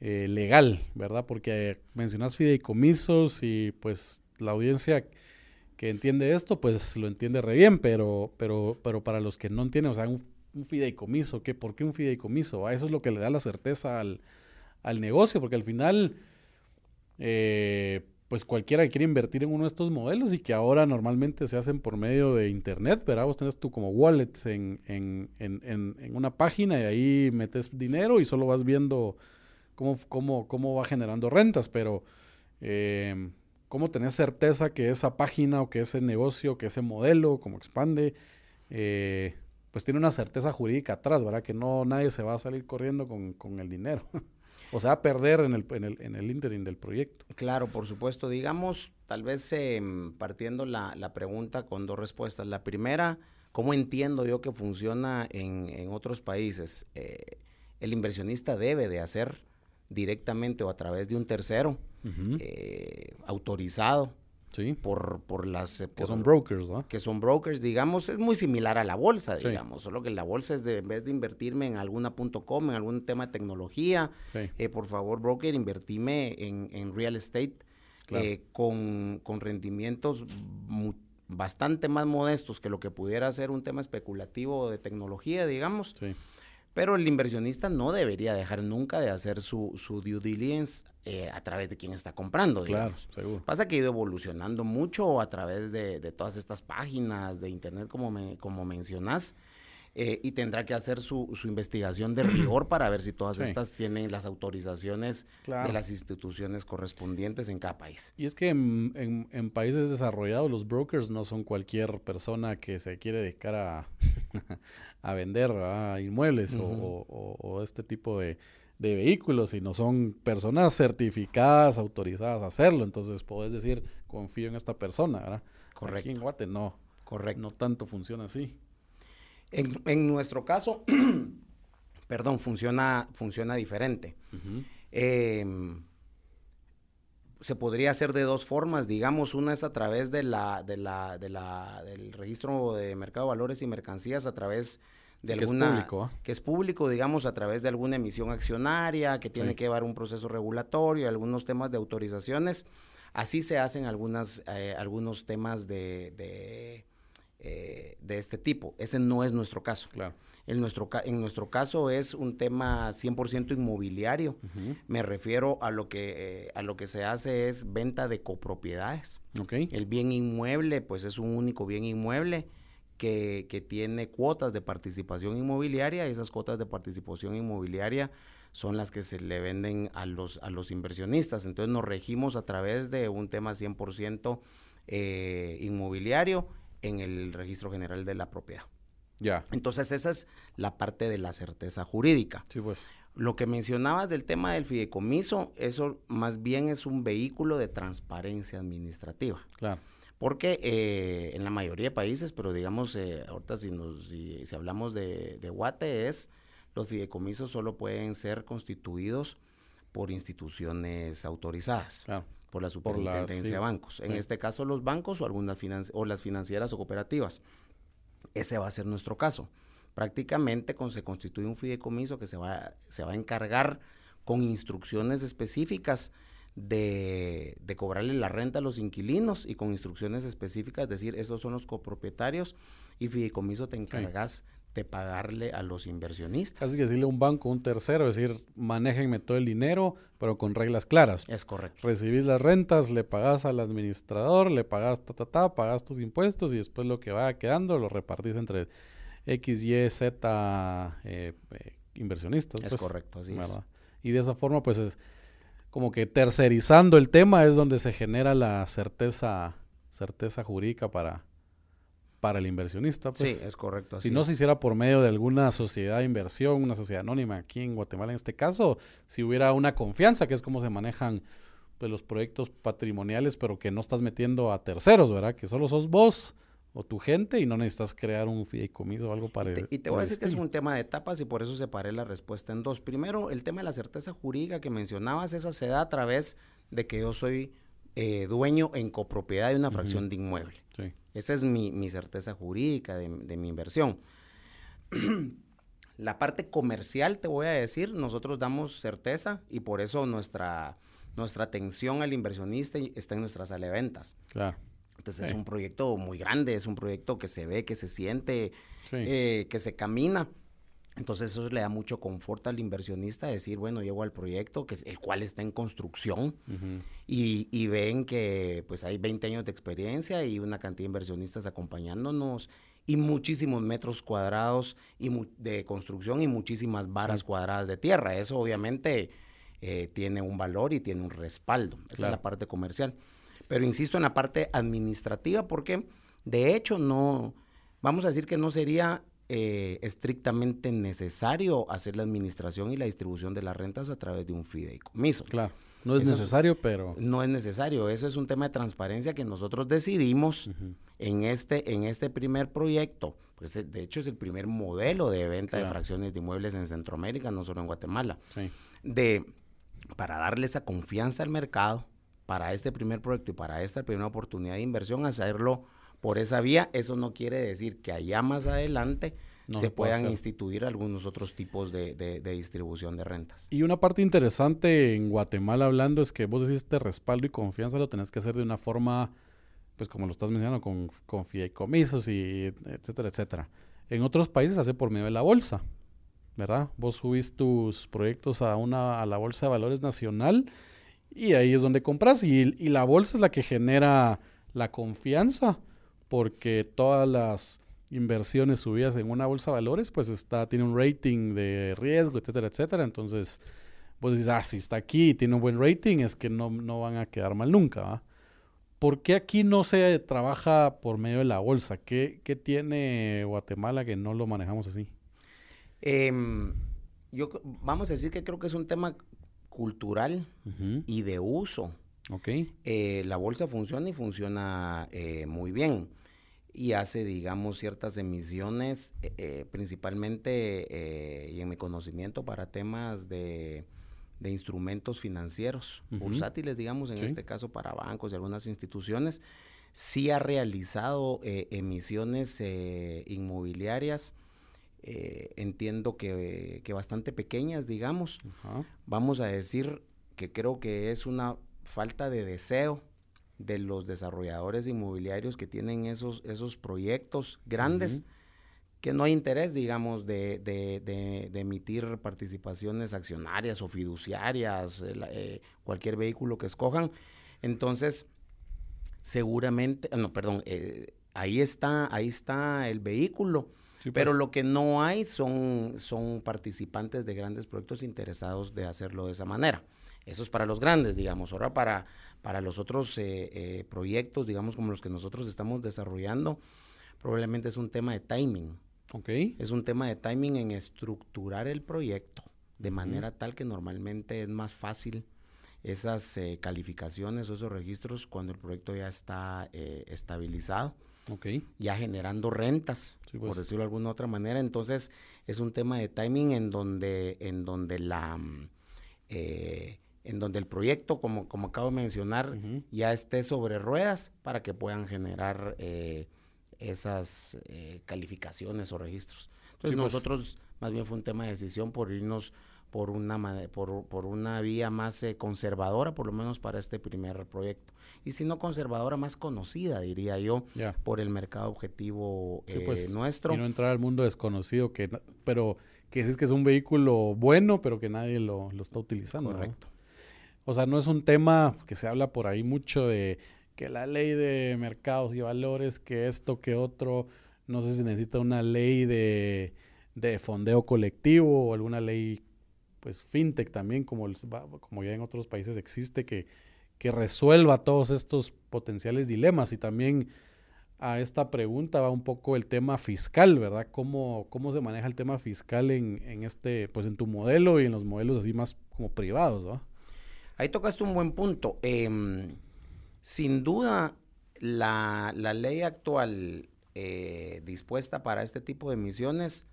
eh, legal, ¿verdad? Porque mencionas fideicomisos y pues la audiencia que entiende esto, pues lo entiende re bien, pero, pero, pero para los que no entienden, o sea, un, un fideicomiso, ¿qué? ¿Por qué un fideicomiso? Ah, eso es lo que le da la certeza al, al negocio, porque al final, eh, pues cualquiera que quiera invertir en uno de estos modelos y que ahora normalmente se hacen por medio de internet, ¿verdad? Vos tenés tú como wallet en, en, en, en, en una página y ahí metes dinero y solo vas viendo cómo, cómo, cómo va generando rentas, pero... Eh, ¿Cómo tenés certeza que esa página o que ese negocio, que ese modelo, como Expande, eh, pues tiene una certeza jurídica atrás, ¿verdad? Que no nadie se va a salir corriendo con, con el dinero. O sea, va a perder en el, en el, en el ínterin del proyecto. Claro, por supuesto. Digamos, tal vez eh, partiendo la, la pregunta con dos respuestas. La primera, ¿cómo entiendo yo que funciona en, en otros países? Eh, el inversionista debe de hacer directamente o a través de un tercero. Uh-huh. eh, autorizado sí. por, por las... Eh, por, que son brokers, ¿no? Que son brokers, digamos, es muy similar a la bolsa, sí. digamos, solo que la bolsa es de, en vez de invertirme en alguna .com, en algún tema de tecnología, sí. eh, por favor, broker, invertime en, en real estate, claro. eh, con, con rendimientos mu- bastante más modestos que lo que pudiera ser un tema especulativo de tecnología, digamos. Sí. Pero el inversionista no debería dejar nunca de hacer su, su due diligence eh, a través de quien está comprando, digamos. Claro, seguro. Pasa que ha ido evolucionando mucho a través de, de todas estas páginas de internet, como, me, como mencionás, eh, y tendrá que hacer su, su investigación de rigor para ver si todas sí. estas tienen las autorizaciones claro. de las instituciones correspondientes en cada país. Y es que en, en, en países desarrollados los brokers no son cualquier persona que se quiere dedicar a... a vender a inmuebles uh-huh. o, o, o este tipo de, de vehículos, y no son personas certificadas, autorizadas a hacerlo. Entonces, podés decir, confío en esta persona, ¿verdad? Correcto. Aquí en Guate no. Correcto. No tanto funciona así. En, en nuestro caso, perdón, funciona, funciona diferente. Uh-huh. Eh, se podría hacer de dos formas, digamos, una es a través de la, de la, de la, del registro de mercado de valores y mercancías, a través de que alguna... Es público, ¿eh? Que es público, digamos, a través de alguna emisión accionaria, que tiene sí. que llevar un proceso regulatorio, algunos temas de autorizaciones. Así se hacen algunas, eh, algunos temas de, de, eh, de este tipo. Ese no es nuestro caso. Claro. En nuestro, en nuestro caso es un tema cien por ciento inmobiliario. Uh-huh. Me refiero a lo que eh, a lo que se hace es venta de copropiedades. Okay. El bien inmueble, pues es un único bien inmueble que, que tiene cuotas de participación inmobiliaria, y esas cuotas de participación inmobiliaria son las que se le venden a los, a los inversionistas. Entonces nos regimos a través de un tema cien por ciento eh, inmobiliario en el Registro General de la Propiedad. Yeah. Entonces, esa es la parte de la certeza jurídica. Sí, pues. Lo que mencionabas del tema del fideicomiso, eso más bien es un vehículo de transparencia administrativa. Claro. Porque eh, en la mayoría de países, pero digamos, eh, ahorita si, nos, si, si hablamos de, de Guate, es los fideicomisos solo pueden ser constituidos por instituciones autorizadas. Claro. Por la superintendencia por la, sí. de bancos. En sí. este caso, los bancos o, algunas finan- o las financieras o cooperativas. Ese va a ser nuestro caso. Prácticamente con, se constituye un fideicomiso que se va, se va a encargar con instrucciones específicas de, de cobrarle la renta a los inquilinos, y con instrucciones específicas decir, estos son los copropietarios, y fideicomiso te encargas sí. de pagarle a los inversionistas. Así que decirle a un banco, un tercero, decir, manéjenme todo el dinero, pero con reglas claras. Es correcto. Recibís las rentas, le pagás al administrador, le pagás ta, ta, ta, pagás tus impuestos, y después lo que vaya quedando lo repartís entre X, Y, Z eh, eh, inversionistas. Es pues, correcto, así ¿verdad? Es. Y de esa forma, pues, es como que tercerizando el tema es donde se genera la certeza, certeza jurídica para... para el inversionista, pues. Sí, es correcto. Así si no es. Se hiciera por medio de alguna sociedad de inversión, una sociedad anónima aquí en Guatemala en este caso, si hubiera una confianza, que es como se manejan pues los proyectos patrimoniales, pero que no estás metiendo a terceros, ¿verdad? Que solo sos vos o tu gente y no necesitas crear un fideicomiso o algo para... Y te, y te voy a decir que es un tema de etapas y por eso separé la respuesta en dos. Primero, el tema de la certeza jurídica que mencionabas, esa se da a través de que yo soy eh, dueño en copropiedad de una fracción uh-huh. de inmueble. Sí. Esa es mi, mi certeza jurídica de, de mi inversión. La parte comercial, te voy a decir, nosotros damos certeza y por eso nuestra, nuestra atención al inversionista está en nuestra sala de ventas. Claro. Entonces sí. es un proyecto muy grande, es un proyecto que se ve, que se siente, sí. eh, que se camina. Entonces eso le da mucho confort al inversionista decir, bueno, llego al proyecto, que es el cual está en construcción uh-huh. y, y ven que pues hay veinte años de experiencia y una cantidad de inversionistas acompañándonos y muchísimos metros cuadrados y mu- de construcción y muchísimas varas sí. cuadradas de tierra. Eso obviamente eh, tiene un valor y tiene un respaldo. Esa claro. es la parte comercial. Pero insisto en la parte administrativa porque, de hecho, no, vamos a decir que no sería eh, estrictamente necesario hacer la administración y la distribución de las rentas a través de un fideicomiso. Claro, no es eso necesario, es, pero... No es necesario, eso es un tema de transparencia que nosotros decidimos uh-huh. en, este, en este primer proyecto. Pues, de hecho, es el primer modelo de venta claro. de fracciones de inmuebles en Centroamérica, no solo en Guatemala. Sí. De, para darle esa confianza al mercado, para este primer proyecto y para esta primera oportunidad de inversión, hacerlo por esa vía. Eso no quiere decir que allá más adelante no se puedan instituir algunos otros tipos de, de, de distribución de rentas. Y una parte interesante en Guatemala hablando es que vos decís este respaldo y confianza lo tenés que hacer de una forma, pues como lo estás mencionando, con, con fideicomisos y etcétera, etcétera. En otros países se hace por medio de la bolsa, ¿verdad? Vos subís tus proyectos a, una, a la Bolsa de Valores Nacional y ahí es donde compras y, y la bolsa es la que genera la confianza porque todas las inversiones subidas en una bolsa de valores pues está, tiene un rating de riesgo, etcétera, etcétera. Entonces vos decís, ah, si está aquí y tiene un buen rating es que no, no van a quedar mal nunca, ¿va? ¿Por qué aquí no se trabaja por medio de la bolsa? ¿Qué, qué tiene Guatemala que no lo manejamos así? Eh, yo, vamos a decir que creo que es un tema... cultural uh-huh. y de uso. Okay. Eh, la bolsa funciona y funciona eh, muy bien y hace, digamos, ciertas emisiones, eh, eh, principalmente eh, y en mi conocimiento para temas de, de instrumentos financieros, uh-huh. bursátiles, digamos, en sí. este caso para bancos y algunas instituciones, sí ha realizado eh, emisiones eh, inmobiliarias. Eh, entiendo que, que bastante pequeñas, digamos. Uh-huh. Vamos a decir que creo que es una falta de deseo de los desarrolladores inmobiliarios que tienen esos, esos proyectos grandes, uh-huh. que no hay interés, digamos, de, de, de, de emitir participaciones accionarias o fiduciarias, eh, la, eh, cualquier vehículo que escojan. Entonces, seguramente, no, perdón, eh, ahí está, ahí está el vehículo. Sí, pues. Pero lo que no hay son, son participantes de grandes proyectos interesados de hacerlo de esa manera. Eso es para los grandes, digamos. Ahora para, para los otros eh, eh, proyectos, digamos, como los que nosotros estamos desarrollando, probablemente es un tema de timing. Okay. Es un tema de timing en estructurar el proyecto de manera mm. tal que normalmente es más fácil esas eh, calificaciones o esos registros cuando el proyecto ya está eh, estabilizado. Okay. Ya generando rentas, sí, pues. Por decirlo de alguna otra manera. Entonces, es un tema de timing en donde, en donde la eh, en donde el proyecto, como, como acabo de mencionar, uh-huh. ya esté sobre ruedas para que puedan generar eh, esas eh, calificaciones o registros. Entonces, sí, nosotros pues. Más bien fue un tema de decisión por irnos por una por, por una vía más eh, conservadora, por lo menos para este primer proyecto. Y si no conservadora, más conocida, diría yo, yeah. por el mercado objetivo sí, eh, pues, nuestro. Y no entrar al mundo desconocido, que pero que es que es un vehículo bueno, pero que nadie lo, lo está utilizando. Correcto. ¿No? O sea, no es un tema que se habla por ahí mucho de que la ley de mercados y valores, que esto, que otro, no sé si necesita una ley de, de fondeo colectivo o alguna ley pues fintech también, como, como ya en otros países existe, que, que resuelva todos estos potenciales dilemas. Y también a esta pregunta va un poco el tema fiscal, ¿verdad? ¿Cómo, cómo se maneja el tema fiscal en, en este, pues en tu modelo y en los modelos así más como privados, ¿no? Ahí tocaste un buen punto. Eh, sin duda, la, la ley actual eh, dispuesta para este tipo de misiones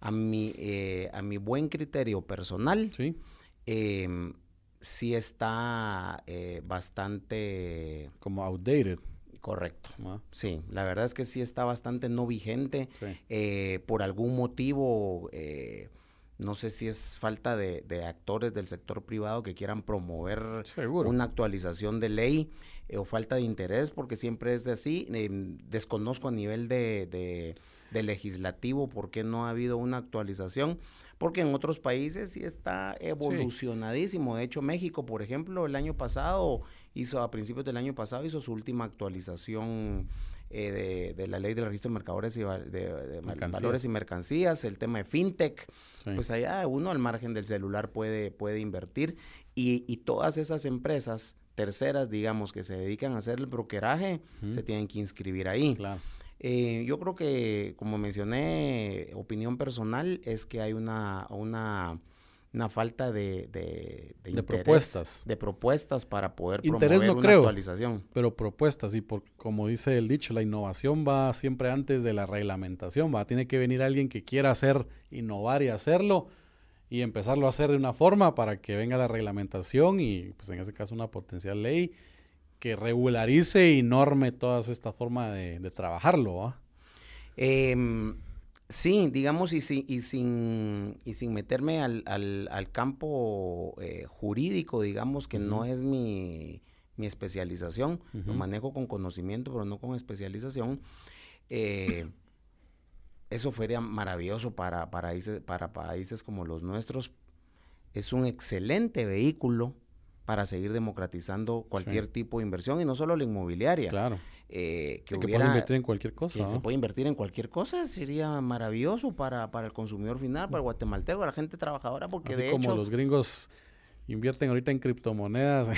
a mi, eh, a mi buen criterio personal. Sí. Eh, sí está eh, bastante... Como outdated. Correcto. Ah. Sí, la verdad es que sí está bastante no vigente. Sí. Eh, por algún motivo... Eh, no sé si es falta de, de actores del sector privado que quieran promover Seguro. Una actualización de ley eh, o falta de interés, porque siempre es de así. Eh, desconozco a nivel de, de, de legislativo por qué no ha habido una actualización, porque en otros países sí está evolucionadísimo. Sí. De hecho, México, por ejemplo, el año pasado hizo, a principios del año pasado, hizo su última actualización eh, de, de la ley del registro de mercadores y va, de, de valores y mercancías, el tema de fintech. Sí. Pues allá uno al margen del celular puede, puede invertir y, y todas esas empresas terceras, digamos, que se dedican a hacer el brokeraje, uh-huh. se tienen que inscribir ahí. Claro. Eh, yo creo que, como mencioné, opinión personal es que hay una... una Una falta de, de, de, de interés, propuestas. De propuestas para poder interés promover no una creo, actualización. Pero propuestas, y por, como dice el dicho, la innovación va siempre antes de la reglamentación. Va, tiene que venir alguien que quiera hacer, innovar y hacerlo, y empezarlo a hacer de una forma para que venga la reglamentación y, pues en ese caso, una potencial ley que regularice y norme toda esta forma de, de trabajarlo. Eh... Sí, digamos, y, si, y, sin, y sin meterme al, al, al campo eh, jurídico, digamos, que uh-huh. no es mi, mi especialización, uh-huh. lo manejo con conocimiento, pero no con especialización, eh, eso sería maravilloso para, para, países, para países como los nuestros. Es un excelente vehículo para seguir democratizando cualquier sí. tipo de inversión, y no solo la inmobiliaria. Claro. Eh, que, que puedas invertir en cualquier cosa. Que ¿no? se puede invertir en cualquier cosa, sería maravilloso para, para el consumidor final, para el guatemalteco, para la gente trabajadora, porque Así de como hecho... los gringos invierten ahorita en criptomonedas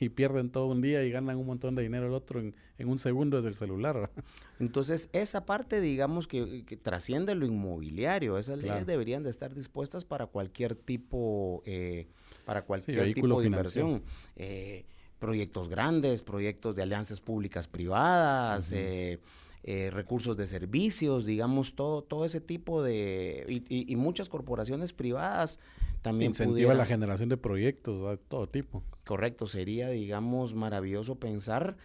y pierden todo un día y ganan un montón de dinero el otro en, en un segundo desde el celular. Entonces, esa parte, digamos, que, que trasciende lo inmobiliario. Esas claro. leyes deberían de estar dispuestas para cualquier tipo... Eh, para cualquier sí, tipo de inversión, eh, proyectos grandes, proyectos de alianzas públicas privadas, uh-huh. eh, eh, recursos de servicios, digamos, todo todo ese tipo de... Y, y, y muchas corporaciones privadas también Se incentiva pudieran, la generación de proyectos de todo tipo. Correcto, sería, digamos, maravilloso pensar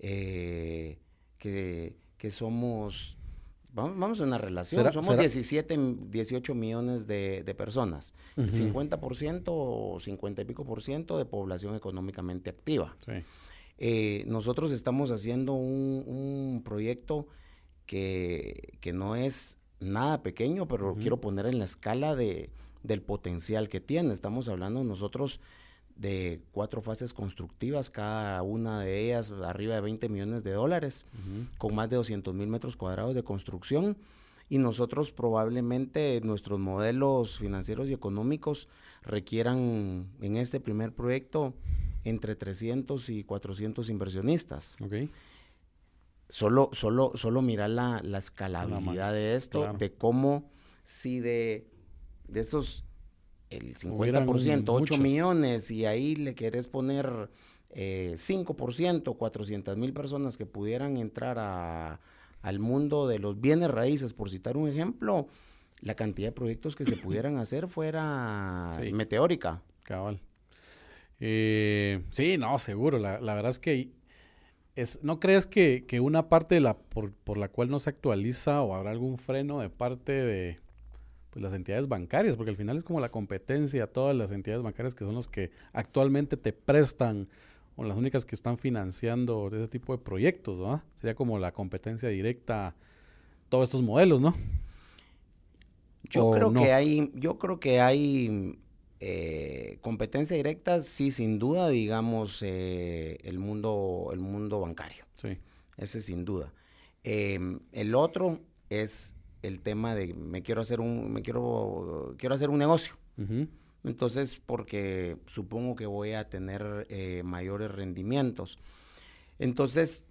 eh, que, que somos... Vamos a una relación, ¿Será, somos ¿será? diecisiete, dieciocho millones de, de personas, uh-huh. el cincuenta por ciento o cincuenta y pico por ciento de población económicamente activa. Sí. Eh, nosotros estamos haciendo un, un proyecto que, que no es nada pequeño, pero uh-huh. lo quiero poner en la escala de, del potencial que tiene. Estamos hablando nosotros de cuatro fases constructivas, cada una de ellas arriba de veinte millones de dólares, uh-huh. con más de doscientos mil metros cuadrados de construcción, y nosotros probablemente nuestros modelos financieros y económicos requieran en este primer proyecto entre trescientos y cuatrocientos inversionistas. Okay. Solo, solo, solo mirar la, la escalabilidad la de esto, claro. de cómo si de, de esos... el cincuenta por ciento, ocho millones, y ahí le querés poner eh, cinco por ciento, cuatrocientas mil personas que pudieran entrar a, al mundo de los bienes raíces, por citar un ejemplo, la cantidad de proyectos que se pudieran hacer fuera sí. meteórica. Cabal. Eh, sí, no, seguro. La, la verdad es que es, ¿no crees que, que una parte de la, por, por la cual no se actualiza, o habrá algún freno de parte de... pues las entidades bancarias, porque al final es como la competencia, todas las entidades bancarias que son los que actualmente te prestan, o las únicas que están financiando ese tipo de proyectos, ¿no? Sería como la competencia directa, todos estos modelos, ¿no? Yo creo no? que hay, yo creo que hay eh, competencia directa, sí, sin duda, digamos, eh, el mundo, el mundo bancario. Sí. Ese sin duda. Eh, el otro es el tema de me quiero hacer un me quiero quiero hacer un negocio, uh-huh. entonces porque supongo que voy a tener eh, mayores rendimientos, entonces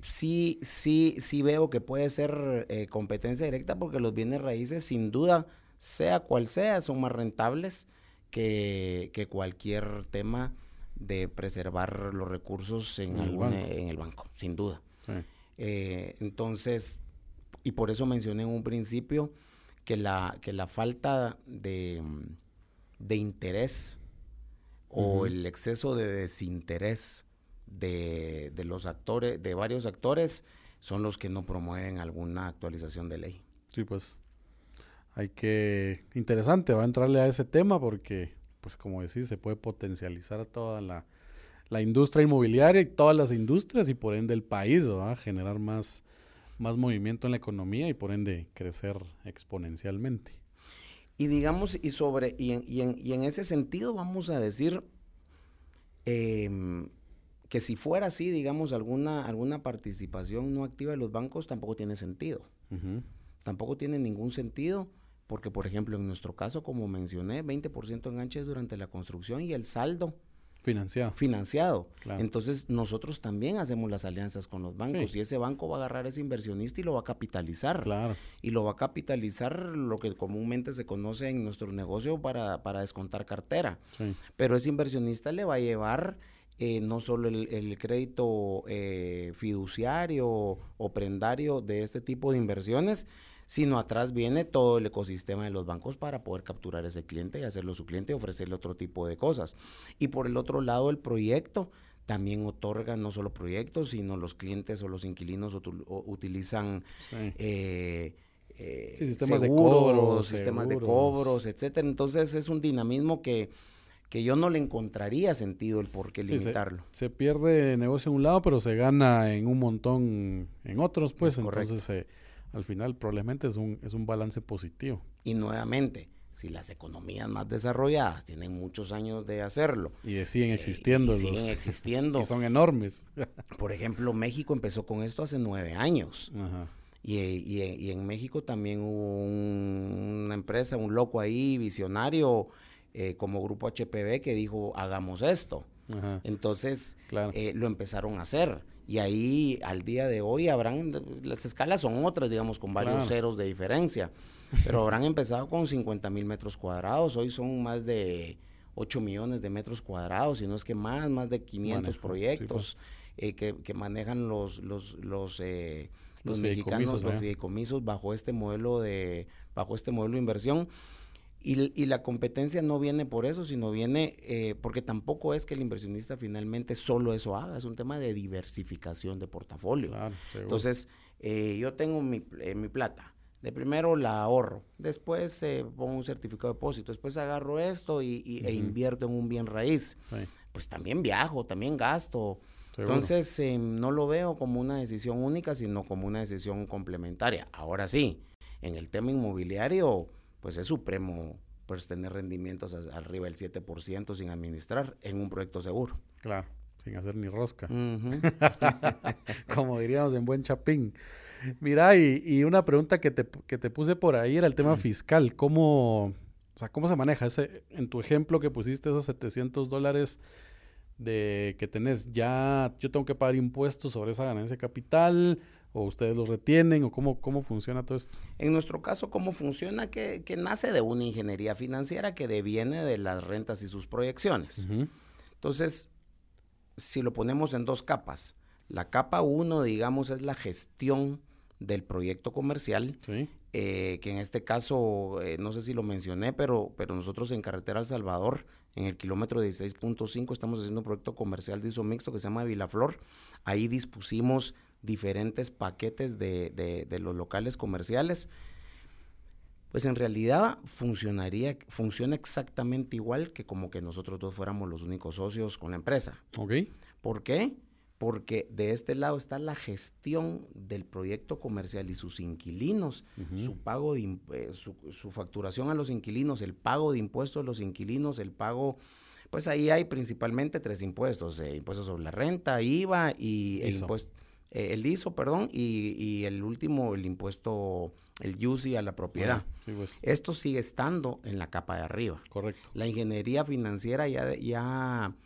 sí sí sí veo que puede ser eh, competencia directa, porque los bienes raíces sin duda, sea cual sea, son más rentables que, que cualquier tema de preservar los recursos en, en, algún, el, banco. en el banco, sin duda. Sí. Eh, entonces Y por eso mencioné en un principio que la, que la falta de, de interés uh-huh. o el exceso de desinterés de, de los actores, de varios actores, son los que no promueven alguna actualización de ley. Sí, pues, hay que... Interesante, va a entrarle a ese tema porque, pues como decís, se puede potencializar toda la, la industria inmobiliaria y todas las industrias y por ende el país, va a generar más, más movimiento en la economía y por ende crecer exponencialmente. Y digamos, y sobre y en, y en, y en ese sentido vamos a decir eh, que si fuera así, digamos, alguna, alguna participación no activa de los bancos tampoco tiene sentido. Uh-huh. Tampoco tiene ningún sentido porque, por ejemplo, en nuestro caso, como mencioné, veinte por ciento enganches durante la construcción y el saldo financiado. Financiado. Claro. Entonces, nosotros también hacemos las alianzas con los bancos sí. y ese banco va a agarrar a ese inversionista y lo va a capitalizar. Claro. Y lo va a capitalizar lo que comúnmente se conoce en nuestro negocio para, para descontar cartera. Sí. Pero ese inversionista le va a llevar... Eh, no solo el, el crédito eh, fiduciario o, o prendario de este tipo de inversiones, sino atrás viene todo el ecosistema de los bancos para poder capturar ese cliente y hacerlo su cliente y ofrecerle otro tipo de cosas. Y por el otro lado, el proyecto también otorga no solo proyectos, sino los clientes o los inquilinos util, o, utilizan... Sí. Eh, eh, sí, sistemas seguros, de cobros, sistemas seguros. de cobros, etcétera. Entonces, es un dinamismo que... que yo no le encontraría sentido el por qué limitarlo. Sí, se, se pierde negocio en un lado, pero se gana en un montón en otros, pues. Entonces, eh, al final, probablemente es un, es un balance positivo. Y nuevamente, si las economías más desarrolladas tienen muchos años de hacerlo. Y siguen existiendo. Eh, y siguen los, existiendo. Y son enormes. Por ejemplo, México empezó con esto hace nueve años. Ajá. Y, y, y en México también hubo un, una empresa, un loco ahí, visionario, Eh, como Grupo H P B, que dijo, hagamos esto. Ajá. Entonces, claro. eh, lo empezaron a hacer. Y ahí, al día de hoy, habrán... Las escalas son otras, digamos, con varios claro. ceros de diferencia. Pero habrán empezado con cincuenta mil metros cuadrados. Hoy son más de ocho millones de metros cuadrados, si no es que más, más de quinientos Manejo, proyectos sí, pues. eh, que, que manejan los... los, los eh, Los, los mexicanos, ¿eh? los fideicomisos bajo este modelo de, bajo este modelo de inversión. Y, y la competencia no viene por eso, sino viene eh, porque tampoco es que el inversionista finalmente solo eso haga, es un tema de diversificación de portafolio. Claro, entonces, eh, yo tengo mi, eh, mi plata, de primero la ahorro, después eh, pongo un certificado de depósito, después agarro esto y, y, uh-huh. e invierto en un bien raíz. Sí. Pues también viajo, también gasto. Seguro. Entonces, eh, no lo veo como una decisión única, sino como una decisión complementaria. Ahora sí, en el tema inmobiliario... pues es supremo pues tener rendimientos a, arriba del siete por ciento sin administrar en un proyecto seguro. Claro, sin hacer ni rosca. Uh-huh. Como diríamos en buen chapín. Mira, y, y una pregunta que te, que te puse por ahí era el tema fiscal. ¿Cómo, o sea, ¿cómo se maneja? Ese, en tu ejemplo que pusiste esos setecientos dólares de, que tenés, ya yo tengo que pagar impuestos sobre esa ganancia de capital... ¿O ustedes los retienen? ¿O cómo, cómo funciona todo esto? En nuestro caso, ¿cómo funciona? Que, que nace de una ingeniería financiera que deviene de las rentas y sus proyecciones. Uh-huh. Entonces, si lo ponemos en dos capas, la capa uno, digamos, es la gestión del proyecto comercial, sí. eh, que en este caso, eh, no sé si lo mencioné, pero, pero nosotros en Carretera El Salvador, en el kilómetro dieciséis punto cinco, estamos haciendo un proyecto comercial de uso mixto que se llama Vilaflor. Ahí dispusimos diferentes paquetes de, de, de los locales comerciales, pues en realidad funcionaría, funciona exactamente igual que como que nosotros dos fuéramos los únicos socios con la empresa. Okay. ¿Por qué? Porque de este lado está la gestión del proyecto comercial y sus inquilinos, uh-huh. su pago de imp- su, su facturación a los inquilinos, el pago de impuestos a los inquilinos, el pago... Pues ahí hay principalmente tres impuestos, eh, impuestos sobre la renta, I V A y e impuestos... Eh, el I S O, perdón, y, y el último, el impuesto, el Y U C I a la propiedad. Ah, sí, pues. Esto sigue estando en la capa de arriba. Correcto. La ingeniería financiera ya, ya,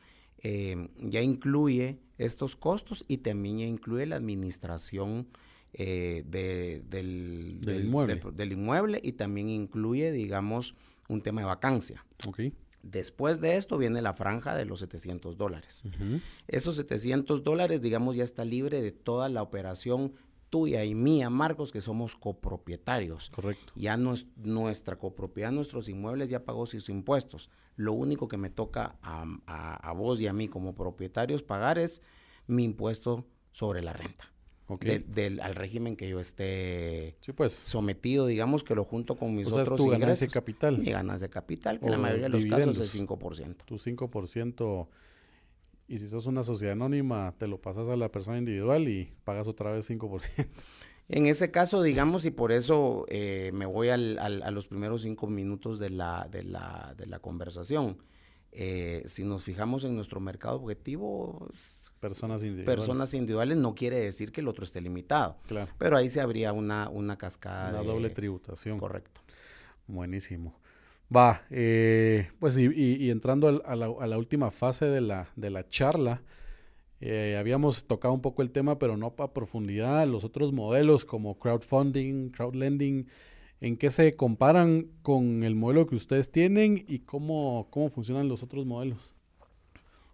eh, ya incluye estos costos y también ya incluye la administración eh, de, del, del, del, inmueble. Del, del inmueble y también incluye, digamos, un tema de vacancia. Okay. Después de esto viene la franja de los setecientos dólares. Uh-huh. Esos setecientos dólares, digamos, ya está libre de toda la operación tuya y mía, Marcos, que somos copropietarios. Correcto. Ya nos, nuestra copropiedad, nuestros inmuebles ya pagó sus impuestos. Lo único que me toca a, a, a vos y a mí como propietarios pagar es mi impuesto sobre la renta. Okay. De, del, al régimen que yo esté sí, pues. sometido, digamos, que lo junto con mis o sea, otros ingresos. O sea, es tu ganancia de capital. Mi ganancia de capital, que en la mayoría de los casos es cinco por ciento. Tu cinco por ciento, y si sos una sociedad anónima, te lo pasas a la persona individual y pagas otra vez cinco por ciento. En ese caso, digamos, y por eso eh, me voy al, al, a los primeros cinco minutos de la, de la, de la conversación. Eh, si nos fijamos en nuestro mercado objetivo, personas individuales. personas individuales no quiere decir que el otro esté limitado, claro. Pero ahí se habría una, una cascada. Una de... doble tributación. Correcto. Buenísimo. Va, eh, pues y, y, y entrando al, a, la, a la última fase de la, de la charla, eh, habíamos tocado un poco el tema, pero no a profundidad, los otros modelos como crowdfunding, crowdlending. ¿En qué se comparan con el modelo que ustedes tienen y cómo, cómo funcionan los otros modelos?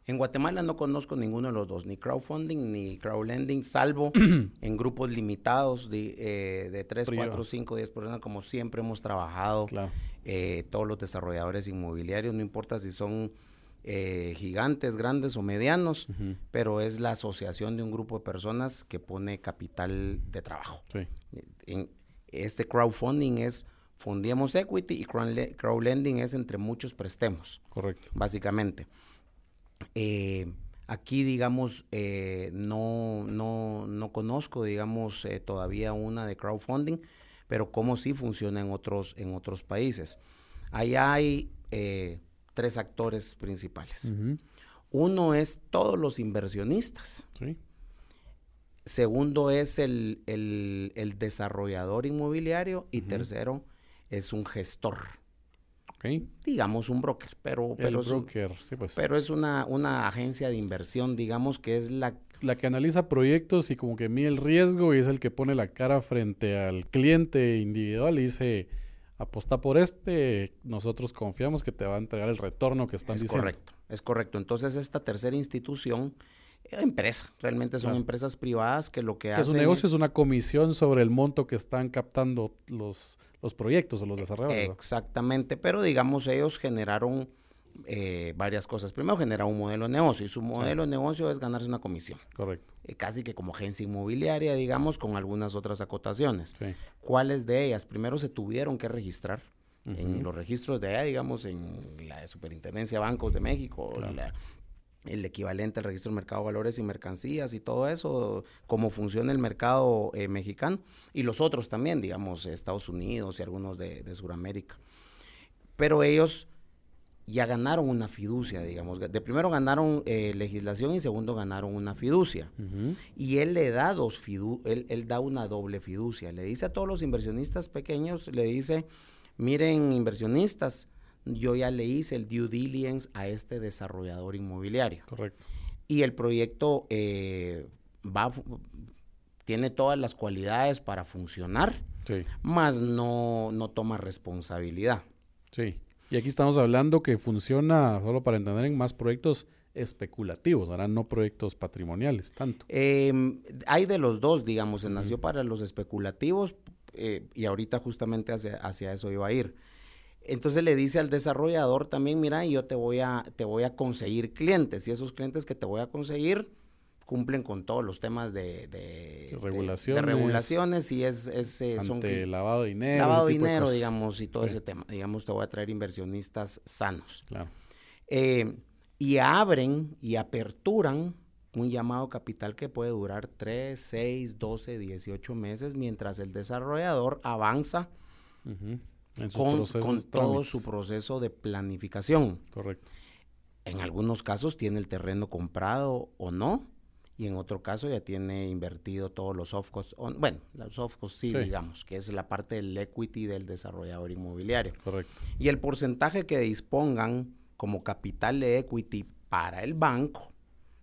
En Guatemala no conozco ninguno de los dos, ni crowdfunding ni crowdlending, salvo en grupos limitados de, eh, de tres, cuatro, cinco, diez personas, como siempre hemos trabajado. Claro. Eh, todos los desarrolladores inmobiliarios, no importa si son eh, gigantes, grandes o medianos, uh-huh. Pero es la asociación de un grupo de personas que pone capital de trabajo. Sí. En, Este crowdfunding es fundemos equity y crowdlending es entre muchos prestemos. Correcto. Básicamente. Eh, aquí, digamos, eh, no, no, no conozco, digamos, eh, todavía una de crowdfunding, pero cómo sí funciona en otros, en otros países. Allá hay eh, tres actores principales. Uh-huh. Uno es todos los inversionistas. Sí. Segundo es el, el, el desarrollador inmobiliario y uh-huh. Tercero es un gestor. Okay. Digamos un broker, pero, pero, es, broker, sí, pues. pero es una, una agencia de inversión, digamos que es la... La que analiza proyectos y como que mide el riesgo y es el que pone la cara frente al cliente individual y dice, aposta por este, nosotros confiamos que te va a entregar el retorno que están es diciendo. Es correcto, es correcto. Entonces esta tercera institución... Empresa, realmente son claro. empresas privadas que lo que, que hacen... Es un negocio, es una comisión sobre el monto que están captando los, los proyectos o los desarrolladores. Exactamente, pero digamos ellos generaron eh, varias cosas. Primero generaron un modelo de negocio y su modelo sí. de negocio es ganarse una comisión. Correcto. Eh, casi que como agencia inmobiliaria, digamos, con algunas otras acotaciones. Sí. ¿Cuáles de ellas? Primero se tuvieron que registrar uh-huh. en los registros de allá, digamos, en la Superintendencia de Bancos de México, claro. la... el equivalente al registro del mercado de valores y mercancías y todo eso, cómo funciona el mercado eh, mexicano y los otros también, digamos, Estados Unidos y algunos de, de Sudamérica. Pero ellos ya ganaron una fiducia, digamos. De primero ganaron eh, legislación y segundo ganaron una fiducia. Uh-huh. Y él le da dos fidu- él, él da una doble fiducia. Le dice a todos los inversionistas pequeños, le dice, miren inversionistas, yo ya le hice el due diligence a este desarrollador inmobiliario. Correcto. Y el proyecto eh, va, tiene todas las cualidades para funcionar, sí. más no, no toma responsabilidad. Sí. Y aquí estamos hablando que funciona, solo para entender, en más proyectos especulativos, ahora no proyectos patrimoniales tanto. Eh, hay de los dos, digamos, se nació uh-huh. para los especulativos eh, y ahorita justamente hacia, hacia eso iba a ir. Entonces le dice al desarrollador también, mira, yo te voy a te voy a conseguir clientes y esos clientes que te voy a conseguir cumplen con todos los temas de, de, regulaciones, de, de regulaciones y es, es eh, son ante lavado de dinero, lavado de dinero, digamos, y todo sí. ese tema. Digamos, te voy a traer inversionistas sanos. Claro. Eh, y abren y aperturan un llamado capital que puede durar tres, seis, doce, dieciocho meses mientras el desarrollador avanza. Uh-huh. Con, con todo su proceso de planificación. Correcto. En algunos casos tiene el terreno comprado o no, y en otro caso ya tiene invertido todos los soft costs. On, bueno, los soft costs sí, sí, digamos, que es la parte del equity del desarrollador inmobiliario. Correcto. Y el porcentaje que dispongan como capital de equity para el banco,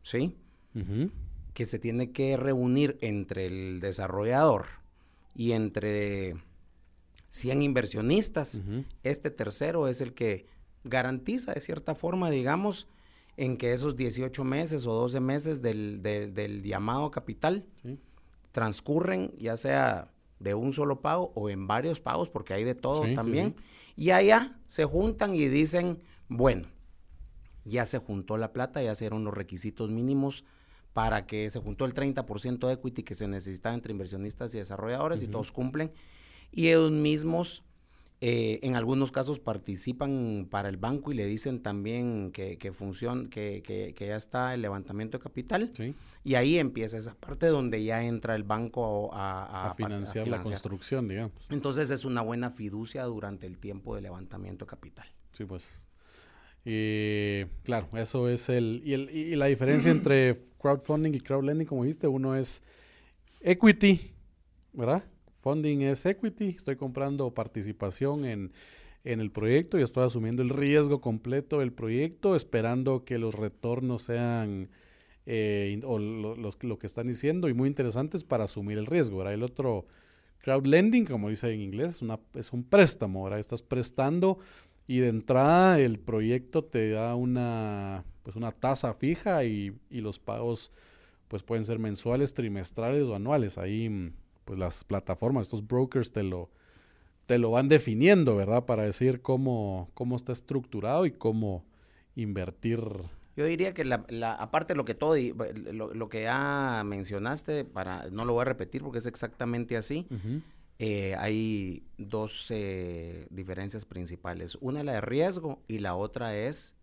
¿sí? Uh-huh. Que se tiene que reunir entre el desarrollador y entre... cien inversionistas, uh-huh. Este tercero es el que garantiza de cierta forma, digamos, en que esos dieciocho meses o doce meses del, del, del llamado capital, sí. transcurren ya sea de un solo pago o en varios pagos, porque hay de todo sí, también, sí, sí. Y allá se juntan y dicen, bueno, ya se juntó la plata, ya se dieron los requisitos mínimos para que se juntó el treinta por ciento de equity que se necesitaba entre inversionistas y desarrolladores, uh-huh. y todos cumplen, y ellos mismos eh, en algunos casos participan para el banco y le dicen también que, que, funcion, que, que, que ya está el levantamiento de capital, sí. Y ahí empieza esa parte donde ya entra el banco a, a, a, financiar, a financiar la construcción, digamos. Entonces es una buena fiducia durante el tiempo de levantamiento de capital. Sí, pues. Y claro, eso es el... Y, el, y la diferencia entre crowdfunding y crowdlending, como dijiste, uno es equity, ¿verdad? Funding es equity, estoy comprando participación en, en el proyecto y estoy asumiendo el riesgo completo del proyecto, esperando que los retornos sean, eh, o lo, los, lo que están diciendo, y muy interesantes para asumir el riesgo, ¿verdad? El otro crowdlending, como dice en inglés, es, una, es un préstamo, ¿verdad? Estás prestando... Y de entrada el proyecto te da una, pues una tasa fija y, y los pagos pues pueden ser mensuales, trimestrales o anuales. Ahí pues las plataformas, estos brokers te lo, te lo van definiendo, ¿verdad? Para decir cómo, cómo está estructurado y cómo invertir. Yo diría que la, la aparte de lo que todo lo, lo que ya mencionaste, para no lo voy a repetir porque es exactamente así. Uh-huh. Eh, hay dos eh, diferencias principales. Una es la de riesgo y la otra es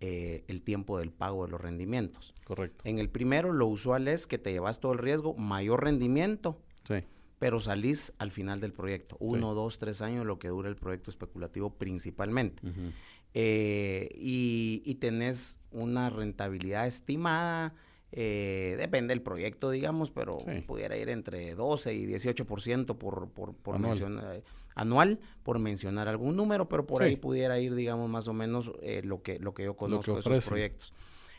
eh, el tiempo del pago de los rendimientos. Correcto. En el primero, lo usual es que te llevas todo el riesgo, mayor rendimiento, sí. Pero salís al final del proyecto. Uno, sí. dos, tres años, lo que dura el proyecto especulativo principalmente. Uh-huh. eh, y, y tenés una rentabilidad estimada. Eh, depende del proyecto, digamos, pero sí. Pudiera ir entre doce y dieciocho por ciento por, por, por anual. Mencionar, anual, por mencionar algún número, pero por sí. Ahí pudiera ir, digamos, más o menos eh, lo que lo que yo conozco que de esos proyectos.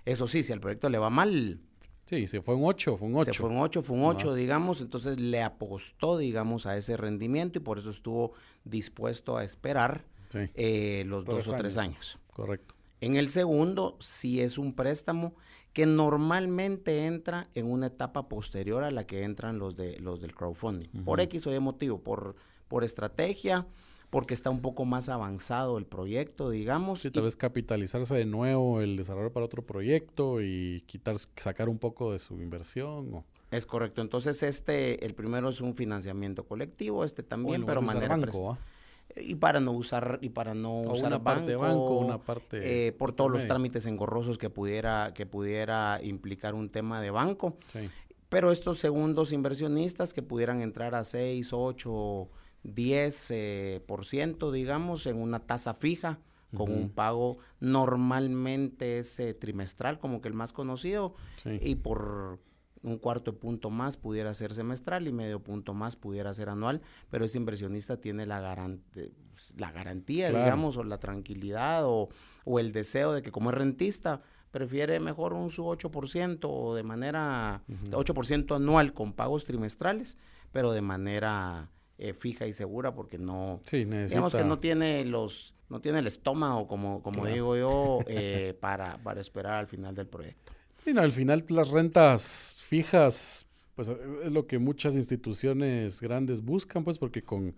Eso sí, si al proyecto le va mal. Sí, se fue un ocho, fue un ocho. Se fue un ocho, fue un ocho, ah. digamos, entonces le apostó, digamos, a ese rendimiento y por eso estuvo dispuesto a esperar sí. eh, los por dos o años. tres años. Correcto. En el segundo, si es un préstamo que normalmente entra en una etapa posterior a la que entran los de los del crowdfunding. Uh-huh. Por X o Y motivo, por, por estrategia, porque está un poco más avanzado el proyecto, digamos. Sí, y tal vez capitalizarse de nuevo el desarrollo para otro proyecto y quitar, sacar un poco de su inversión. ¿O? Es correcto. Entonces, este, el primero es un financiamiento colectivo, este también, pero manera banco, y para no usar y para no o usar una banco, parte de banco, una parte eh, por todos los trámites engorrosos que pudiera que pudiera implicar un tema de banco, sí. Pero estos segundos inversionistas que pudieran entrar a seis, ocho, diez eh, por ciento, digamos, en una tasa fija con uh-huh. un pago normalmente es eh, trimestral, como que el más conocido, sí. Y por un cuarto de punto más pudiera ser semestral y medio punto más pudiera ser anual, pero ese inversionista tiene la, garante, la garantía, claro. digamos, o la tranquilidad o, o el deseo de que como es rentista, prefiere mejor un su ocho por ciento o de manera uh-huh. ocho por ciento anual con pagos trimestrales, pero de manera eh, fija y segura porque no, sí, necesita... digamos que no tiene los, no tiene el estómago, como, como claro. digo yo, eh, para, para esperar al final del proyecto. Sí, no, al final las rentas fijas, pues es lo que muchas instituciones grandes buscan, pues porque con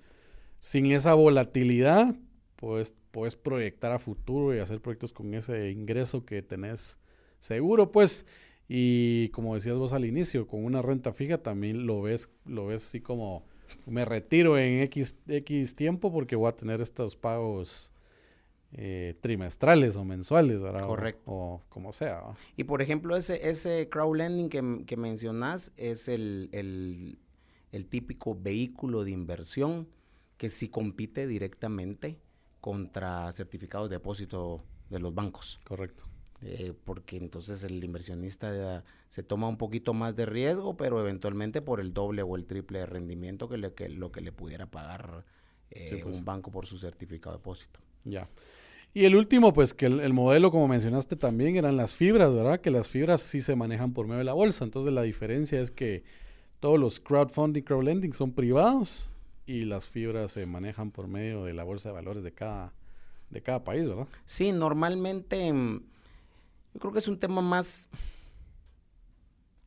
sin esa volatilidad, pues puedes proyectar a futuro y hacer proyectos con ese ingreso que tenés seguro, pues. Y como decías vos al inicio, con una renta fija también lo ves, lo ves así como me retiro en X, X tiempo porque voy a tener estos pagos Eh, trimestrales o mensuales, ¿verdad? Correcto. O, o como sea, ¿verdad? Y por ejemplo, ese, ese crowdlending que, que mencionás es el, el, el típico vehículo de inversión que sí compite directamente contra certificados de depósito de los bancos. Correcto. Eh, porque entonces el inversionista se toma un poquito más de riesgo, pero eventualmente por el doble o el triple de rendimiento que, le, que lo que le pudiera pagar eh, sí, pues. un banco por su certificado de depósito. Ya. Y el último, pues que el, el modelo, como mencionaste también, eran las fibras, ¿verdad? Que las fibras sí se manejan por medio de la bolsa. Entonces la diferencia es que todos los crowdfunding, crowdlending son privados y las fibras se manejan por medio de la bolsa de valores de cada, de cada país, ¿verdad? Sí, normalmente yo creo que es un tema más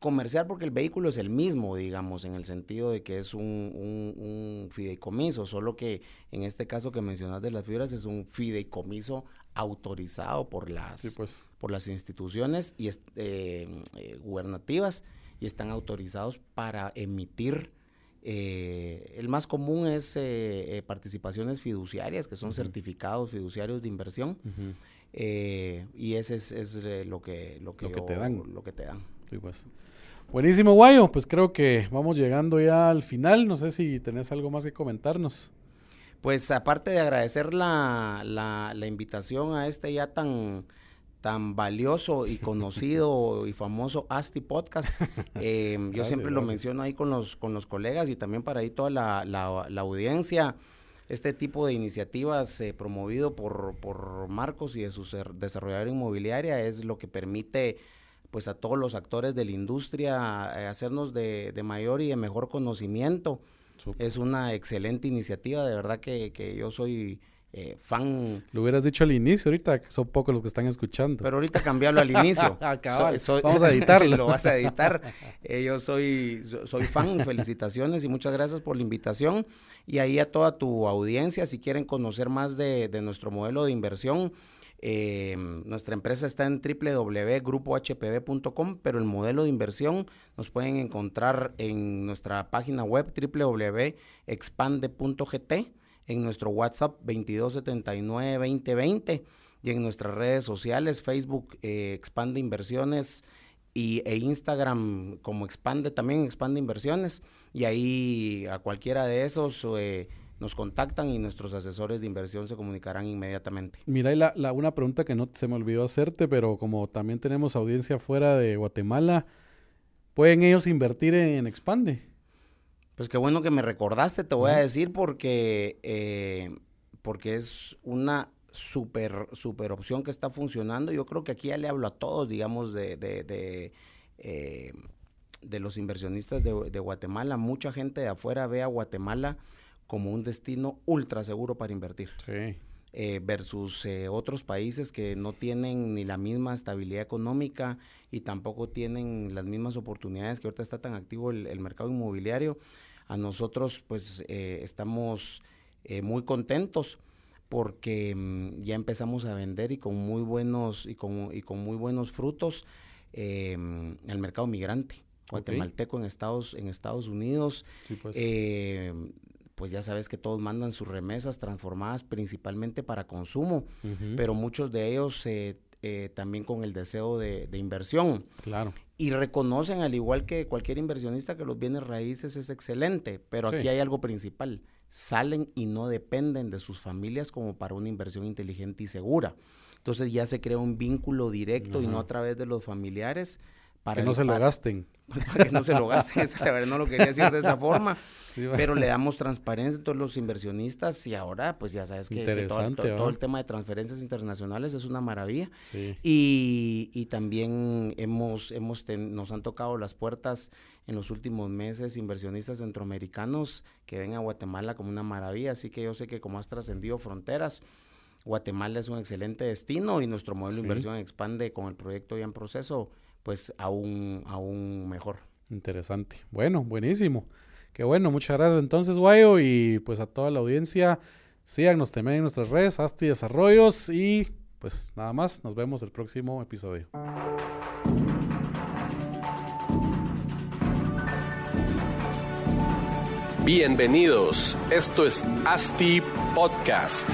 comercial porque el vehículo es el mismo, digamos, en el sentido de que es un, un, un fideicomiso, solo que en este caso que mencionas de las fibras es un fideicomiso autorizado por las, sí, pues. por las instituciones y eh, eh, gubernativas, y están autorizados para emitir. Eh, el más común es eh, eh, participaciones fiduciarias, que son uh-huh. certificados fiduciarios de inversión, uh-huh. eh, y ese es, es eh, lo que lo que, lo yo, que te dan. Lo que te dan. Sí, pues. Buenísimo, Guayo, pues creo que vamos llegando ya al final, no sé si tenés algo más que comentarnos. Pues aparte de agradecer la, la, la invitación a este ya tan... tan valioso y conocido y famoso Asti Podcast. Eh, yo gracias, siempre lo gracias. menciono ahí con los, con los colegas y también para ahí toda la, la, la audiencia. Este tipo de iniciativas eh, promovido por, por Marcos y de su desarrolladora inmobiliaria es lo que permite pues a todos los actores de la industria eh, hacernos de, de mayor y de mejor conocimiento. Super. Es una excelente iniciativa, de verdad que, que yo soy... Eh, fan. Lo hubieras dicho al inicio, ahorita son pocos los que están escuchando. Pero ahorita cambiarlo al inicio. so, so, Vamos a editarlo. Lo vas a editar. Eh, yo soy, so, soy fan, felicitaciones y muchas gracias por la invitación. Y ahí a toda tu audiencia, si quieren conocer más de, de nuestro modelo de inversión, eh, nuestra empresa está en doble u doble u doble u punto grupo h p b punto com, pero el modelo de inversión nos pueden encontrar en nuestra página web doble u doble u doble u punto expande punto g t. en nuestro WhatsApp veintidós setenta y nueve veinte veinte y en nuestras redes sociales, Facebook, eh, Expande Inversiones y, e Instagram como Expande también, Expande Inversiones, y ahí a cualquiera de esos eh, nos contactan y nuestros asesores de inversión se comunicarán inmediatamente. Mira, y la, la, una pregunta que no se me olvidó hacerte, pero como también tenemos audiencia fuera de Guatemala, ¿pueden ellos invertir en, en Expande? Pues qué bueno que me recordaste, te voy a decir, porque, eh, porque es una super, super opción que está funcionando. Yo creo que aquí ya le hablo a todos, digamos, de, de, de, eh, de los inversionistas de, de Guatemala. Mucha gente de afuera ve a Guatemala como un destino ultra seguro para invertir. Sí. Eh, versus eh, otros países que no tienen ni la misma estabilidad económica y tampoco tienen las mismas oportunidades, que ahorita está tan activo el, el mercado inmobiliario. A nosotros pues eh, estamos eh, muy contentos porque mmm, ya empezamos a vender y con muy buenos y con, y con muy buenos frutos eh, el mercado migrante guatemalteco. Okay. en Estados en Estados Unidos. Sí, pues. eh, pues ya sabes que todos mandan sus remesas transformadas principalmente para consumo, uh-huh. pero muchos de ellos eh, eh, también con el deseo de, de inversión. Claro. Y reconocen, al igual que cualquier inversionista, que los bienes raíces es excelente, pero sí. Aquí hay algo principal, salen y no dependen de sus familias como para una inversión inteligente y segura. Entonces ya se crea un vínculo directo, uh-huh. y no a través de los familiares. Para que no el, se lo para, gasten. Para que no se lo gasten, esa, la verdad no lo quería decir de esa forma, sí, pero le damos transparencia a todos los inversionistas y ahora pues ya sabes que, que todo, todo, todo el tema de transferencias internacionales es una maravilla. Sí. Y, y también hemos, hemos ten, nos han tocado las puertas en los últimos meses inversionistas centroamericanos que ven a Guatemala como una maravilla, así que yo sé que como has trascendido fronteras, Guatemala es un excelente destino y nuestro modelo sí. de inversión expande con el proyecto ya en proceso, pues aún, aún mejor. Interesante. Bueno, buenísimo. Qué bueno, muchas gracias entonces, Guayo, y pues a toda la audiencia, síganos también en nuestras redes, Asti Desarrollos, y pues nada más, nos vemos el próximo episodio. Bienvenidos, esto es Asti Podcast.